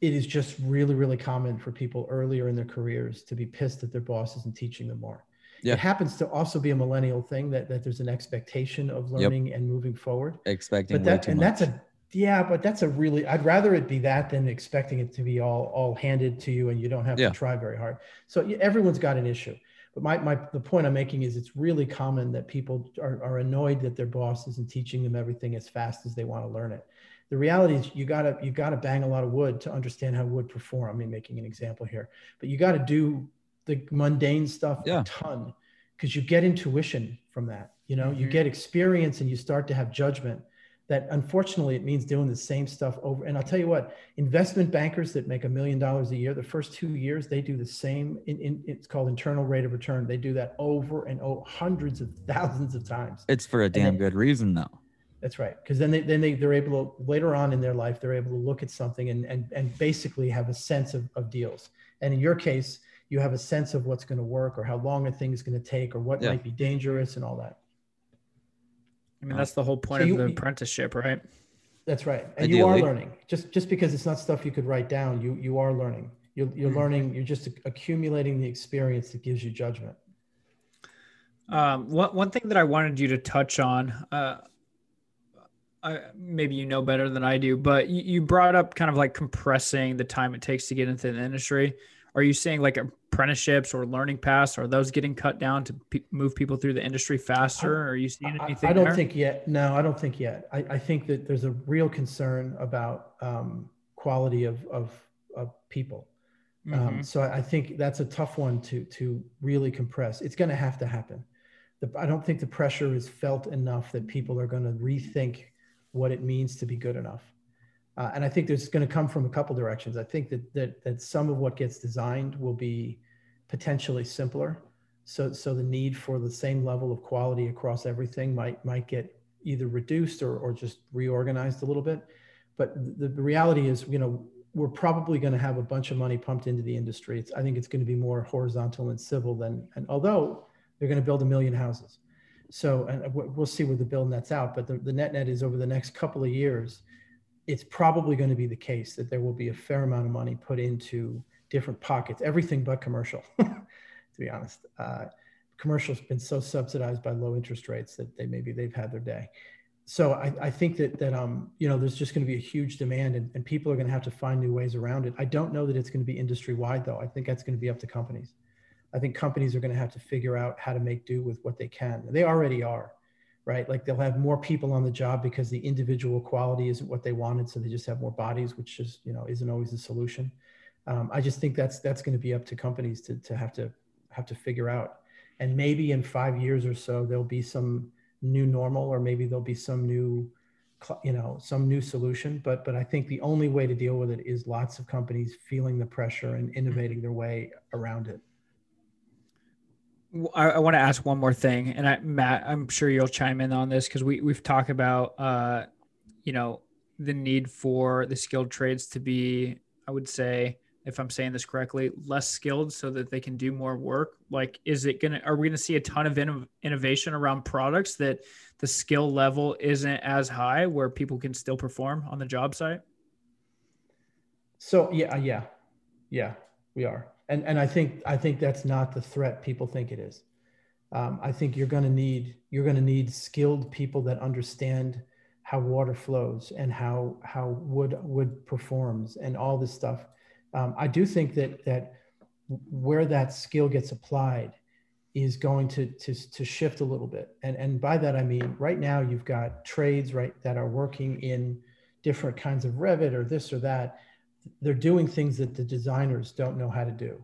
it is just really, really common for people earlier in their careers to be pissed that their boss isn't teaching them more. Yeah. It happens to also be a millennial thing that, that there's an expectation of learning yep. and moving forward. Expecting but that, way too and much. That's a, Yeah, but that's a really, I'd rather it be that than expecting it to be all all handed to you and you don't have yeah. to try very hard. So everyone's got an issue. But my, my the point I'm making is it's really common that people are, are annoyed that their boss isn't teaching them everything as fast as they want to learn it. The reality is you gotta you gotta bang a lot of wood to understand how wood perform. I mean, making an example here, but you gotta do the mundane stuff yeah. a ton, because you get intuition from that. You know, mm-hmm. you get experience and you start to have judgment. That unfortunately it means doing the same stuff over. And I'll tell you what, investment bankers that make a million dollars a year, the first two years, they do the same, in, in, it's called internal rate of return. They do that over and over, hundreds of thousands of times. It's for a damn then, good reason though. That's right. Because then, they, then they, they're able to, later on in their life, they're able to look at something and, and, and basically have a sense of, of deals. And in your case, you have a sense of what's going to work or how long a thing is going to take or what yeah. might be dangerous and all that. I mean, that's the whole point so you, of the apprenticeship, right? That's right. And Ideally. you are learning. Just just because it's not stuff you could write down, you you are learning. You're, you're mm-hmm. learning. You're just accumulating the experience that gives you judgment. Um, one, one thing that I wanted you to touch on, uh, I, maybe you know better than I do, but you, you brought up kind of like compressing the time it takes to get into the industry. Are you saying like apprenticeships or learning paths, are those getting cut down to pe- move people through the industry faster? Or are you seeing anything I, I don't there? think yet. No, I don't think yet. I, I think that there's a real concern about um, quality of, of, of people. Mm-hmm. Um, so I, I think that's a tough one to, to really compress. It's going to have to happen. The, I don't think the pressure is felt enough that people are going to rethink what it means to be good enough. Uh, and I think there's going to come from a couple directions. I think that, that that some of what gets designed will be potentially simpler. So so the need for the same level of quality across everything might might get either reduced or, or just reorganized a little bit. But the, the reality is, you know, we're probably going to have a bunch of money pumped into the industry. It's, I think it's going to be more horizontal and civil than, and although they're going to build a million houses. So and we'll see where the bill nets out. But the, the net net is over the next couple of years, it's probably going to be the case that there will be a fair amount of money put into different pockets, everything but commercial, to be honest. Uh, commercial's been so subsidized by low interest rates that they maybe they've had their day. So I, I think that, that um, you know, there's just going to be a huge demand, and, and people are going to have to find new ways around it. I don't know that it's going to be industry-wide, though. I think that's going to be up to companies. I think companies are going to have to figure out how to make do with what they can. They already are, right? Like, they'll have more people on the job because the individual quality isn't what they wanted, so they just have more bodies, which is, you know, isn't always the solution. Um, I just think that's that's going to be up to companies to, to have to have to figure out. And maybe in five years or so, there'll be some new normal, or maybe there'll be some new, you know, some new solution. But but I think the only way to deal with it is lots of companies feeling the pressure and innovating their way around it. I, I want to ask one more thing, and I, Matt, I'm sure you'll chime in on this, because we we've talked about, uh, you know, the need for the skilled trades to be, I would say, if I'm saying this correctly, less skilled so that they can do more work. Like, is it going to, are we going to see a ton of in, innovation around products that the skill level isn't as high, where people can still perform on the job site? So yeah, yeah, yeah, we are. And, and I think, I think that's not the threat people think it is. Um, I think you're going to need, you're going to need skilled people that understand how water flows and how, how wood, wood performs and all this stuff. Um, I do think that that where that skill gets applied is going to, to, to shift a little bit. And, and by that, I mean, right now you've got trades, right, that are working in different kinds of Revit or this or that. They're doing things that the designers don't know how to do.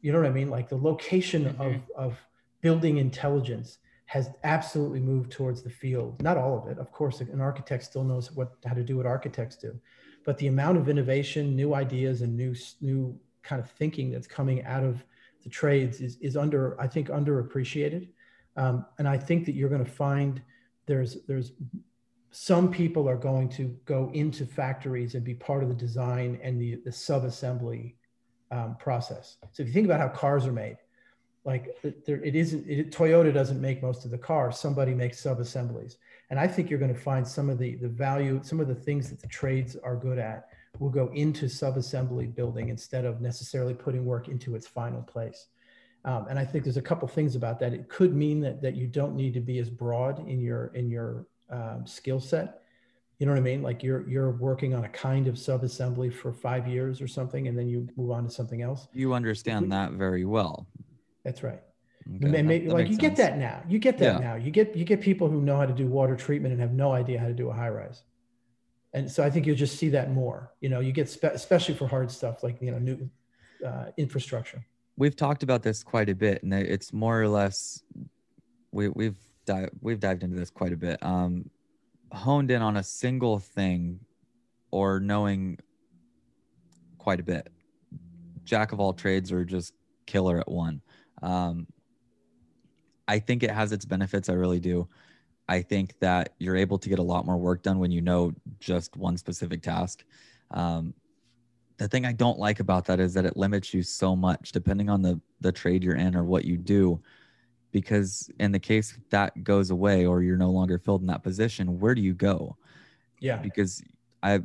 You know what I mean? Like, the location mm-hmm. of, of building intelligence has absolutely moved towards the field. Not all of it. Of course, an architect still knows what, how to do what architects do. But the amount of innovation, new ideas, and new new kind of thinking that's coming out of the trades is, is under, I think, underappreciated. Um, and I think that you're going to find there's there's some people are going to go into factories and be part of the design and the, the sub-assembly um, process. So if you think about how cars are made, like there, it isn't, it, Toyota doesn't make most of the cars, somebody makes sub-assemblies. And I think you're going to find some of the, the value, some of the things that the trades are good at will go into sub-assembly building instead of necessarily putting work into its final place. Um, and I think there's a couple things about that. It could mean that, that you don't need to be as broad in your, in your um, skill set. You know what I mean? Like, you're, you're working on a kind of sub-assembly for five years or something, and then you move on to something else. You understand that very well. That's right. Okay, and maybe, that, that like you sense. get that now. You get that yeah. now. You get you get people who know how to do water treatment and have no idea how to do a high rise, and so I think you'll just see that more. You know, you get spe especially for hard stuff like you know new uh, infrastructure. We've talked about this quite a bit, and it's more or less we, we've di we've dived into this quite a bit. Um, honed in on a single thing, or knowing quite a bit. Jack of all trades or just killer at one. Um, I think it has its benefits. I really do. I think that you're able to get a lot more work done when you know just one specific task. Um, the thing I don't like about that is that it limits you so much depending on the, the trade you're in or what you do, because in the case that goes away or you're no longer filled in that position, where do you go? Yeah. Because I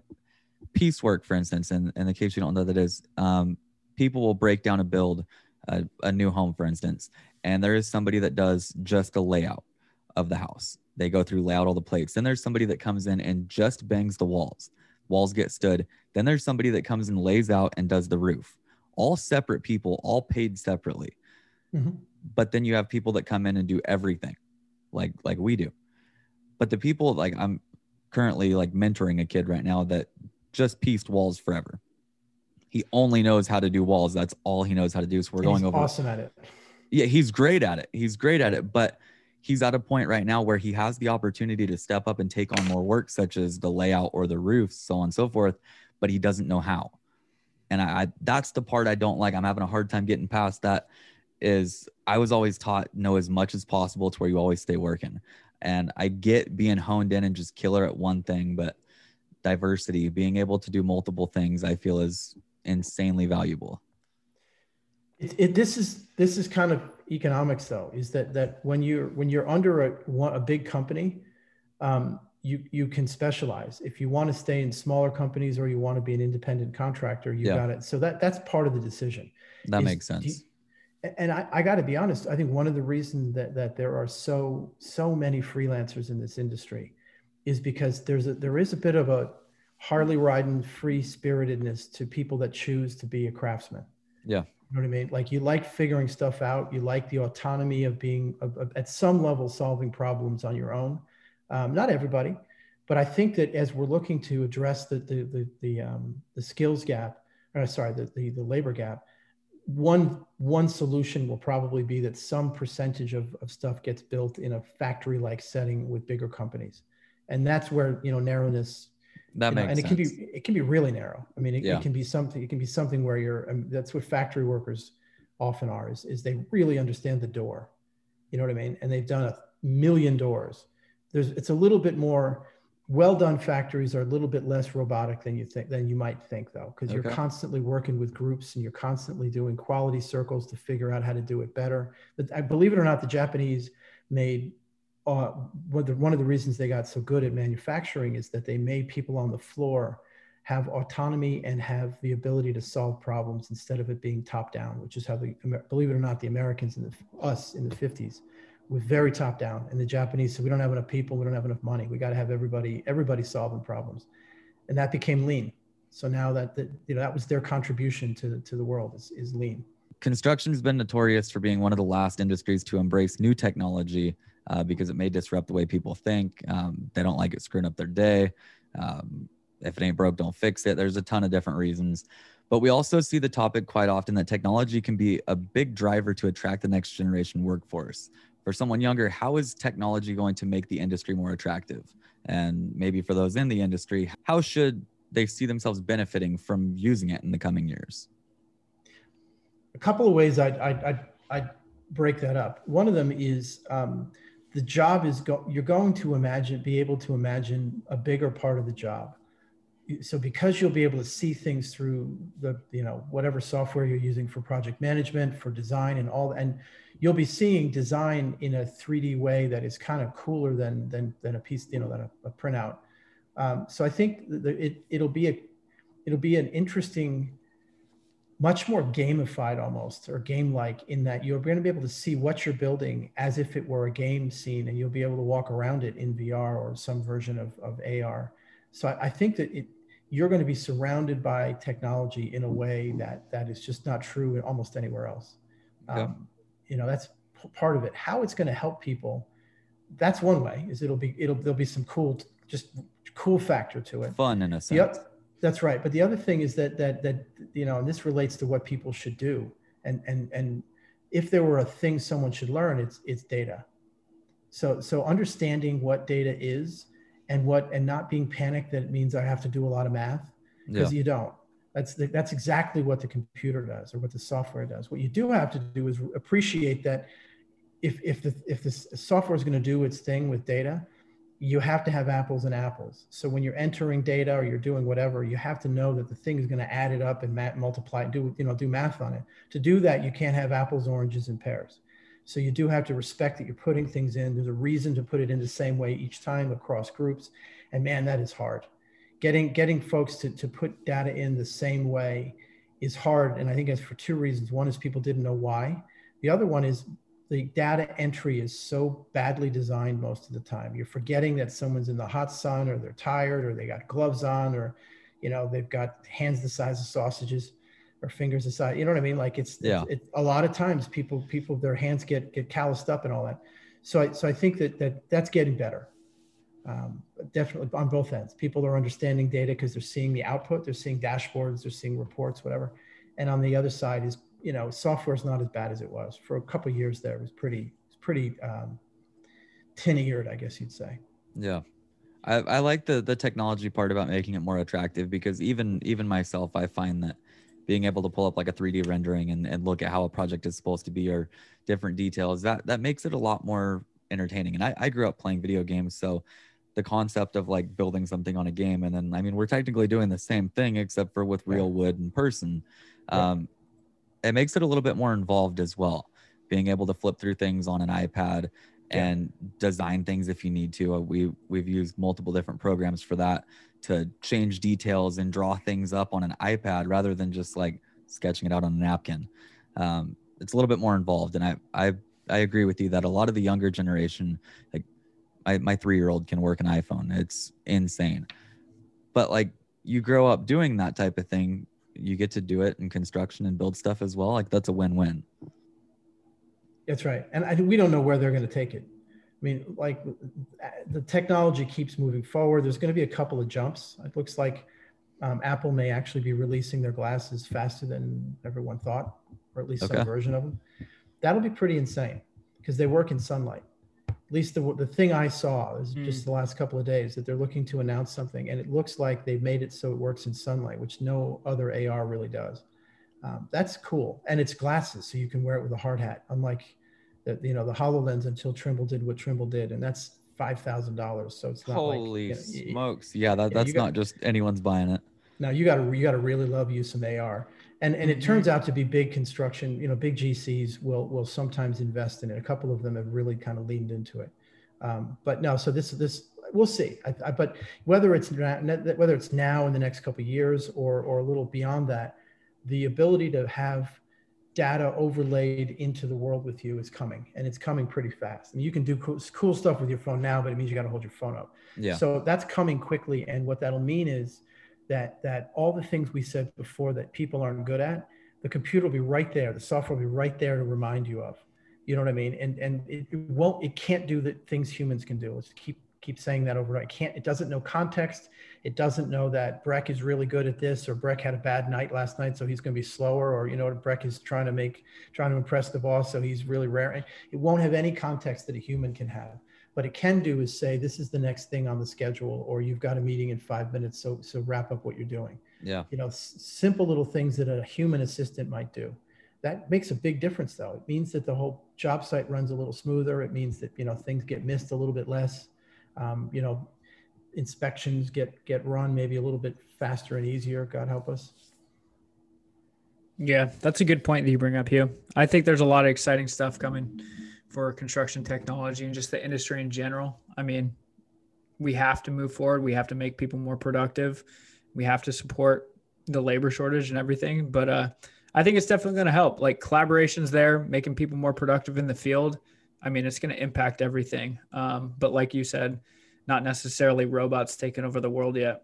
piecework, for instance, and in, in the case you don't know that is, um, people will break down a build, a, a new home, for instance, and there is somebody that does just the layout of the house. They go through, layout all the plates. Then there's somebody that comes in and just bangs the walls. Walls get stood. Then there's somebody that comes and lays out and does the roof. All separate people, all paid separately. Mm-hmm. But then you have people that come in and do everything like, like we do. But the people, like, I'm currently like mentoring a kid right now that just pieced walls forever. He only knows how to do walls. That's all he knows how to do. So we're going over. He's awesome at it. Yeah, he's great at it. He's great at it. But he's at a point right now where he has the opportunity to step up and take on more work, such as the layout or the roofs, so on and so forth. But he doesn't know how. And I, I that's the part I don't like. I'm having a hard time getting past that. Is I was always taught, know as much as possible to where you always stay working. And I get being honed in and just killer at one thing. But diversity, being able to do multiple things, I feel is insanely valuable. It, it, this is this is kind of economics, though, is that that when you're when you're under a, a big company, um, you you can specialize. If you want to stay in smaller companies or you want to be an independent contractor, you yeah. got it. So that that's part of the decision. That is, makes sense. Do you, And I, I got to be honest, I think one of the reasons that, that there are so, so many freelancers in this industry is because there's a, there is a bit of a Harley riding free spiritedness to people that choose to be a craftsman. Yeah. You know what I mean? Like, you like figuring stuff out. You like the autonomy of being of, of, at some level solving problems on your own. Um, not everybody, but I think that as we're looking to address the, the, the, the, um, the skills gap, or sorry, the, the, the labor gap, One one solution will probably be that some percentage of, of stuff gets built in a factory-like setting with bigger companies, and that's where you know narrowness. That makes sense. And it can be it can be really narrow. I mean, it, yeah. it can be something. It can be something where you're. I mean, that's what factory workers often are. Is is they really understand the door, you know what I mean? And they've done a million doors. There's it's a little bit more. Well-done factories are a little bit less robotic than you think than you might think, though, because okay. you're constantly working with groups and you're constantly doing quality circles to figure out how to do it better. But I believe it or not, the Japanese made uh, one of the reasons they got so good at manufacturing is that they made people on the floor have autonomy and have the ability to solve problems instead of it being top-down, which is how the believe it or not the Americans and the, us in the fifties. We're very top down, and the Japanese said, we don't have enough people, we don't have enough money. We got to have everybody, everybody solving problems, and that became lean. So now that that you know that was their contribution to to the world is is lean. Construction has been notorious for being one of the last industries to embrace new technology uh, because it may disrupt the way people think. Um, they don't like it screwing up their day. Um, if it ain't broke, don't fix it. There's a ton of different reasons. But we also see the topic quite often that technology can be a big driver to attract the next generation workforce. For someone younger, how is technology going to make the industry more attractive? And maybe for those in the industry, how should they see themselves benefiting from using it in the coming years? A couple of ways I'd, I'd, I'd, I'd break that up. One of them is um, the job is, go- you're going to imagine, be able to imagine a bigger part of the job. So because you'll be able to see things through the, you know, whatever software you're using for project management, for design and all, and you'll be seeing design in a three D way that is kind of cooler than, than, than a piece, you know, than a, a printout. Um, so I think that it, it'll be a, it'll be an interesting, much more gamified almost, or game-like, in that you're going to be able to see what you're building as if it were a game scene, and you'll be able to walk around it in V R or some version of, of A R. So I, I think that it, you're going to be surrounded by technology in a way that that is just not true in almost anywhere else. Okay. Um, you know, that's p- part of it. How it's going to help people, that's one way. Is it'll be it'll there'll be some cool, just cool factor to it. Fun in a sense. Yep, that's right. But the other thing is that that that you know, and this relates to what people should do. And and and if there were a thing someone should learn, it's it's data. So so understanding what data is. And what and not being panicked that it means I have to do a lot of math, because yeah. you don't. That's the, that's exactly what the computer does, or what the software does. What you do have to do is appreciate that if if the if the software is going to do its thing with data, you have to have apples and apples. So when you're entering data or you're doing whatever, you have to know that the thing is going to add it up and mat- multiply, do you know do math on it. To do that, you can't have apples, oranges, and pears. So you do have to respect that you're putting things in. There's a reason to put it in the same way each time across groups. And man, that is hard. Getting getting folks to, to put data in the same way is hard. And I think that's for two reasons. One is people didn't know why. The other one is the data entry is so badly designed most of the time. You're forgetting that someone's in the hot sun, or they're tired, or they got gloves on, or you know they've got hands the size of sausages. Or fingers aside, you know what I mean? Like it's, yeah. it's, it's a lot of times people, people, their hands get, get calloused up and all that. So I, so I think that, that that's getting better. Um, definitely on both ends, people are understanding data because they're seeing the output, they're seeing dashboards, they're seeing reports, whatever. And on the other side is, you know, software is not as bad as it was for a couple of years. There it was pretty, it's pretty um, tin-eared, I guess you'd say. Yeah. I, I like the, the technology part about making it more attractive, because even, even myself, I find that being able to pull up like a three D rendering and, and look at how a project is supposed to be, or different details, that that makes it a lot more entertaining. And I, I grew up playing video games. So the concept of like building something on a game, and then, I mean, we're technically doing the same thing except for with real wood and person. Um, it makes it a little bit more involved as well. Being able to flip through things on an iPad and design things if you need to. We, we've used multiple different programs for that, to change details and draw things up on an iPad rather than just like sketching it out on a napkin. Um, it's a little bit more involved. And I, I, I agree with you that a lot of the younger generation, like I, my three-year-old can work an iPhone. It's insane. But like you grow up doing that type of thing, you get to do it in construction and build stuff as well. Like that's a win-win. That's right. And I, we don't know where they're going to take it. I mean, like the technology keeps moving forward. There's going to be a couple of jumps. It looks like um, Apple may actually be releasing their glasses faster than everyone thought, or at least okay. some version of them. That'll be pretty insane because they work in sunlight. At least the, the thing I saw is mm. just the last couple of days that they're looking to announce something. And it looks like they've made it so it works in sunlight, which no other A R really does. Um, that's cool. And it's glasses. So you can wear it with a hard hat, unlike The, you know, the HoloLens until Trimble did what Trimble did, and that's five thousand dollars. So it's not Holy like, you know, smokes. Yeah, that, yeah that's got, not just anyone's buying it. No, you got to you got to really love you some A R. And and it turns out to be big construction, you know, big G Cs will will sometimes invest in it. A couple of them have really kind of leaned into it. Um, but no, so this this we'll see. I, I, but whether it's not, whether it's now in the next couple of years or or a little beyond that, the ability to have data overlaid into the world with you is coming, and it's coming pretty fast. And you can do cool, cool stuff with your phone now, but it means you got to hold your phone up. Yeah. So that's coming quickly. And what that'll mean is that, that all the things we said before that people aren't good at, the computer will be right there. The software will be right there to remind you of, you know what I mean? And, and it won't, it can't do the things humans can do. Let's keep, keep saying that over. I can't, it doesn't know context. It doesn't know that Breck is really good at this, or Breck had a bad night last night, so he's going to be slower, or, you know, Breck is trying to make, trying to impress the boss, so he's really rare. It won't have any context that a human can have. What it can do is say, this is the next thing on the schedule, or you've got a meeting in five minutes. So, so wrap up what you're doing. Yeah. You know, s- simple little things that a human assistant might do. That makes a big difference though. It means that the whole job site runs a little smoother. It means that, you know, things get missed a little bit less. Um, you know, inspections get, get run maybe a little bit faster and easier. God help us. Yeah, that's a good point that you bring up, Hugh. I think there's a lot of exciting stuff coming for construction technology and just the industry in general. I mean, we have to move forward. We have to make people more productive. We have to support the labor shortage and everything. But uh, I think it's definitely going to help. Like collaboration's there, making people more productive in the field. I mean, it's going to impact everything. Um, but like you said, not necessarily robots taking over the world yet.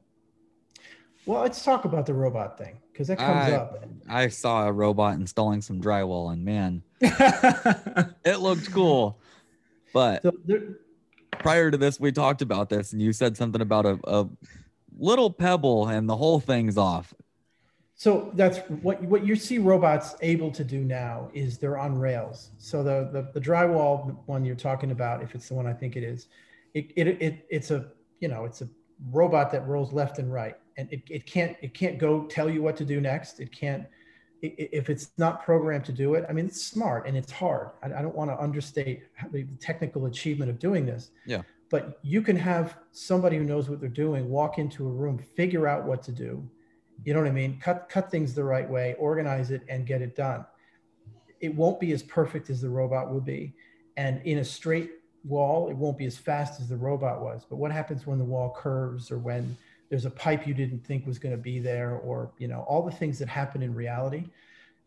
Well, let's talk about the robot thing because that comes I, up. I saw a robot installing some drywall, and man, it looked cool. But so there, prior to this, we talked about this, and you said something about a, a little pebble, and the whole thing's off. So that's what what you see robots able to do now is they're on rails. So the, the the drywall one you're talking about, if it's the one I think it is, it it it it's a you know it's a robot that rolls left and right, and it, it can't it can't go tell you what to do next. It can't it, if it's not programmed to do it. I mean, it's smart and it's hard. I, I don't want to understate the technical achievement of doing this. Yeah. But you can have somebody who knows what they're doing walk into a room, figure out what to do. You know what I mean? Cut cut things the right way, organize it, and get it done. It won't be as perfect as the robot will be. And in a straight wall, it won't be as fast as the robot was. But what happens when the wall curves, or when there's a pipe you didn't think was going to be there, or, you know, all the things that happen in reality.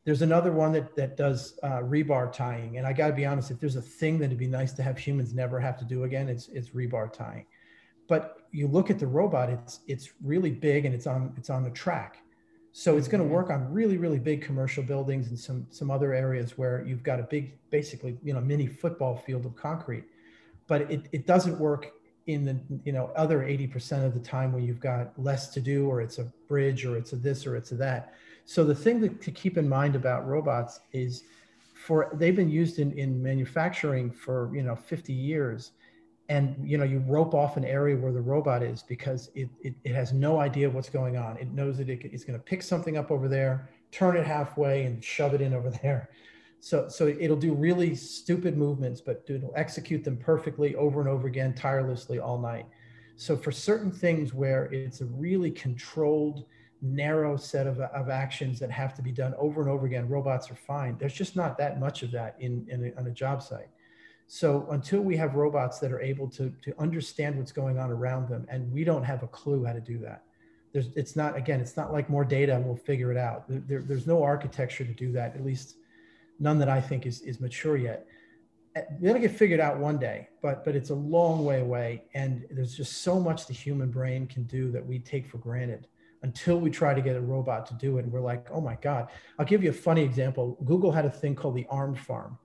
There's another one that, that does uh, rebar tying. And I got to be honest, if there's a thing that it'd be nice to have humans never have to do again, it's it's rebar tying. But you look at the robot, it's it's really big, and it's on it's on the track. So it's going to work on really, really big commercial buildings and some some other areas where you've got a big, basically, you know, mini football field of concrete. But it, it doesn't work in the, you know, other eighty percent of the time when you've got less to do, or it's a bridge, or it's a this, or it's a that. So the thing that, to keep in mind about robots is for they've been used in, in manufacturing for, you know, fifty years. And, you know, you rope off an area where the robot is because it, it, it has no idea what's going on. It knows that it, it's going to pick something up over there, turn it halfway, and shove it in over there. So so it'll do really stupid movements, but it'll execute them perfectly over and over again, tirelessly all night. So for certain things where it's a really controlled, narrow set of, of actions that have to be done over and over again, robots are fine. There's just not that much of that in, in a, on a job site. So until we have robots that are able to, to understand what's going on around them, and we don't have a clue how to do that. There's, it's not, again, it's not like more data and we'll figure it out. There, there's no architecture to do that, at least none that I think is, is mature yet. That'll get figured out one day, but but it's a long way away. And there's just so much the human brain can do that we take for granted until we try to get a robot to do it. And we're like, oh my God. I'll give you a funny example. Google had a thing called the Arm Farm,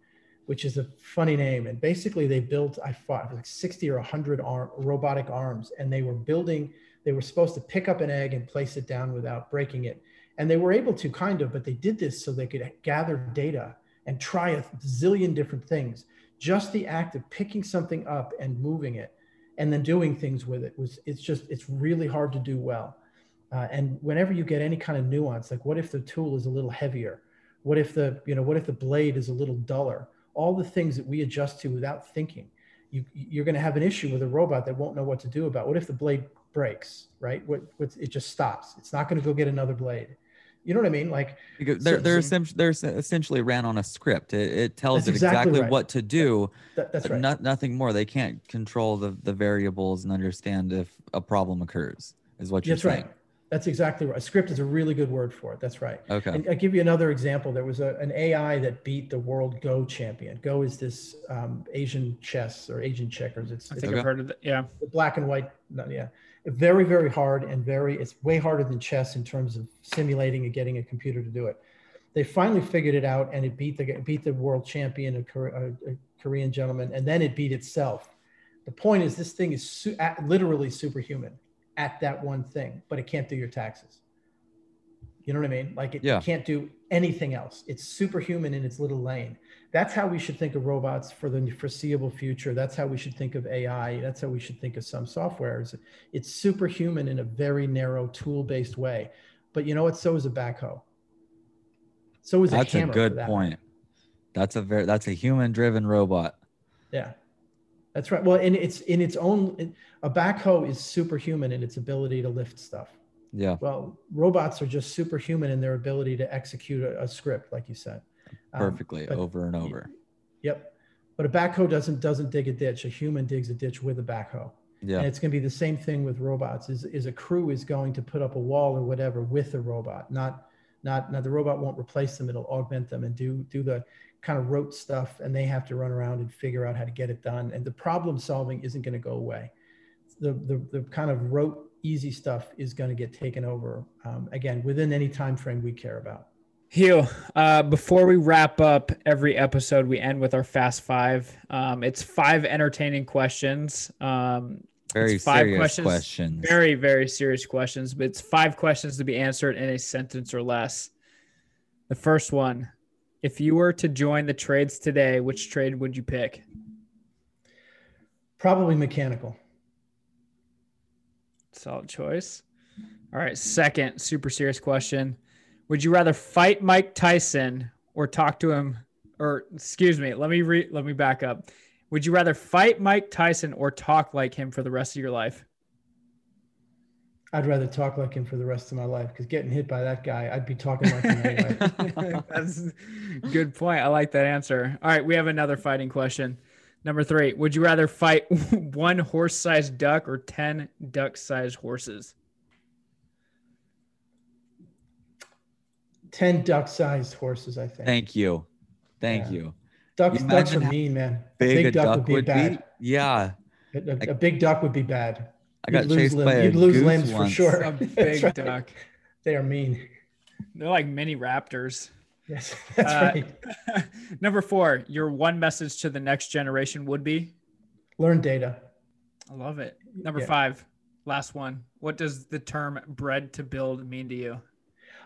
which is a funny name. And basically they built, I thought, like sixty or a hundred arm, robotic arms. And they were building, they were supposed to pick up an egg and place it down without breaking it. And they were able to kind of, but they did this so they could gather data and try a zillion different things. Just the act of picking something up and moving it and then doing things with it was, it's just, it's really hard to do well. Uh, and whenever you get any kind of nuance, like what if the tool is a little heavier? What if the, you know, what if the blade is a little duller? All the things that we adjust to without thinking, you, you're going to have an issue with a robot that won't know what to do about. What if the blade breaks, right? What, what it just stops. It's not going to go get another blade. You know what I mean? Like they're, so, they're, so, they're essentially ran on a script. It, it tells it exactly, exactly right. what to do. That, that's right. Not, nothing more. They can't control the, the variables and understand if a problem occurs is what you're that's saying. That's right. That's exactly right. A script is a really good word for it. That's right. Okay. And I'll give you another example. There was a, an A I that beat the world Go champion. Go is this um, Asian chess or Asian checkers. It's, I think it's, I've heard of it. Yeah. Black and white. Yeah. Very, very hard and very, it's way harder than chess in terms of simulating and getting a computer to do it. They finally figured it out and it beat the, beat the world champion, a, a, a Korean gentleman, and then it beat itself. The point is this thing is su literally superhuman at that one thing, but it can't do your taxes. You know what I mean? Like it, yeah. it can't do anything else. It's superhuman in its little lane. That's how we should think of robots for the foreseeable future. That's how we should think of A I. That's how we should think of some software. It's superhuman in a very narrow tool-based way. But you know what? So is a backhoe. So is a hammer. That's a good point. That's a very, that's a human-driven robot. Yeah. That's right. Well, and it's in its own, a backhoe is superhuman in its ability to lift stuff. Yeah. Well, robots are just superhuman in their ability to execute a, a script, like you said. Perfectly, um, over and over. Yep. But a backhoe doesn't doesn't dig a ditch. A human digs a ditch with a backhoe. Yeah. And it's going to be the same thing with robots. Is is a crew is going to put up a wall or whatever with a robot. Not not now the robot won't replace them. It'll augment them and do do the kind of rote stuff, and they have to run around and figure out how to get it done. And the problem solving isn't going to go away. The the the kind of rote easy stuff is going to get taken over um, again within any time frame we care about. Hugh, uh, before we wrap up every episode, we end with our fast five. Um, it's five entertaining questions. Um, very five serious questions, questions. Very, very serious questions. But it's five questions to be answered in a sentence or less. The first one, if you were to join the trades today, which trade would you pick? Probably mechanical. Solid choice. All right. Second, super serious question. Would you rather fight Mike Tyson or talk to him, or excuse me, let me re, let me back up. Would you rather fight Mike Tyson or talk like him for the rest of your life? I'd rather talk like him for the rest of my life, because getting hit by that guy, I'd be talking like him anyway. That's a good point. I like that answer. All right, we have another fighting question. Number three, would you rather fight one horse-sized duck or ten duck-sized horses? ten duck-sized horses, I think. Thank you. Thank yeah. you. Ducks, you ducks are mean, man. Big a big duck, duck would be would bad. Be, yeah. A, a, I, a big duck would be bad. I got You'd chased by a You'd lose goose limbs once. For sure. A big right. duck. They are mean. They're like mini raptors. Yes, that's uh, right. Number four, your one message to the next generation would be? Learn data. I love it. Number yeah. five, last one. What does the term bread to build mean to you?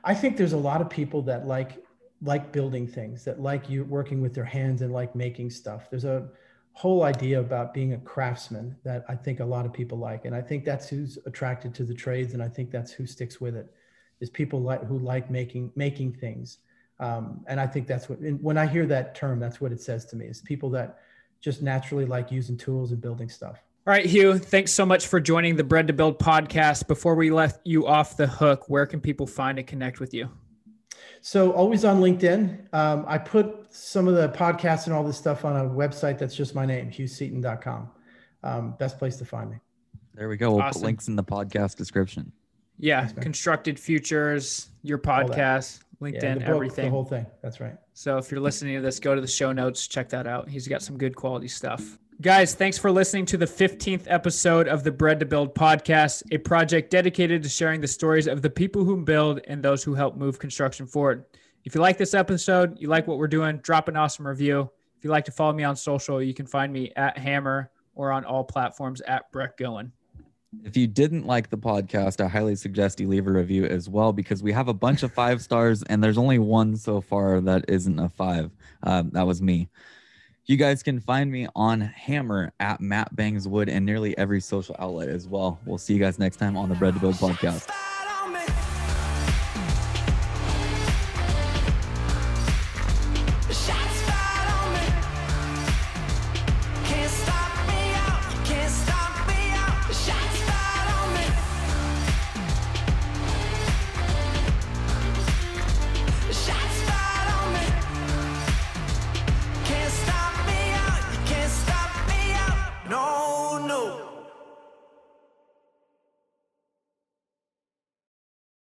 I think there's a lot of people that like like building things, that like you working with their hands and like making stuff. There's a whole idea about being a craftsman that I think a lot of people like. And I think that's who's attracted to the trades. And I think that's who sticks with it, is people like who like making making things. Um, and I think that's what, and when I hear that term, that's what it says to me, is people that just naturally like using tools and building stuff. All right, Hugh, thanks so much for joining the Bread to Build podcast. Before we let you off the hook, where can people find and connect with you? So always on LinkedIn. Um, I put some of the podcasts and all this stuff on a website that's just my name, hugh seaton dot com. Um, best place to find me. There we go. We'll awesome. Put links in the podcast description. Yeah, thanks, Constructed Futures, your podcast, LinkedIn, yeah, the book, everything. The whole thing. That's right. So if you're listening to this, go to the show notes, check that out. He's got some good quality stuff. Guys, thanks for listening to the fifteenth episode of the Bread to Build podcast, a project dedicated to sharing the stories of the people who build and those who help move construction forward. If you like this episode, you like what we're doing, drop an awesome review. If you'd like to follow me on social, you can find me at Hammer or on all platforms at Brett Goen. If you didn't like the podcast, I highly suggest you leave a review as well, because we have a bunch of five stars and there's only one so far that isn't a five. Um, that was me. You guys can find me on Hammer at Matt Bangs Wood and nearly every social outlet as well. We'll see you guys next time on the Bread to Build podcast.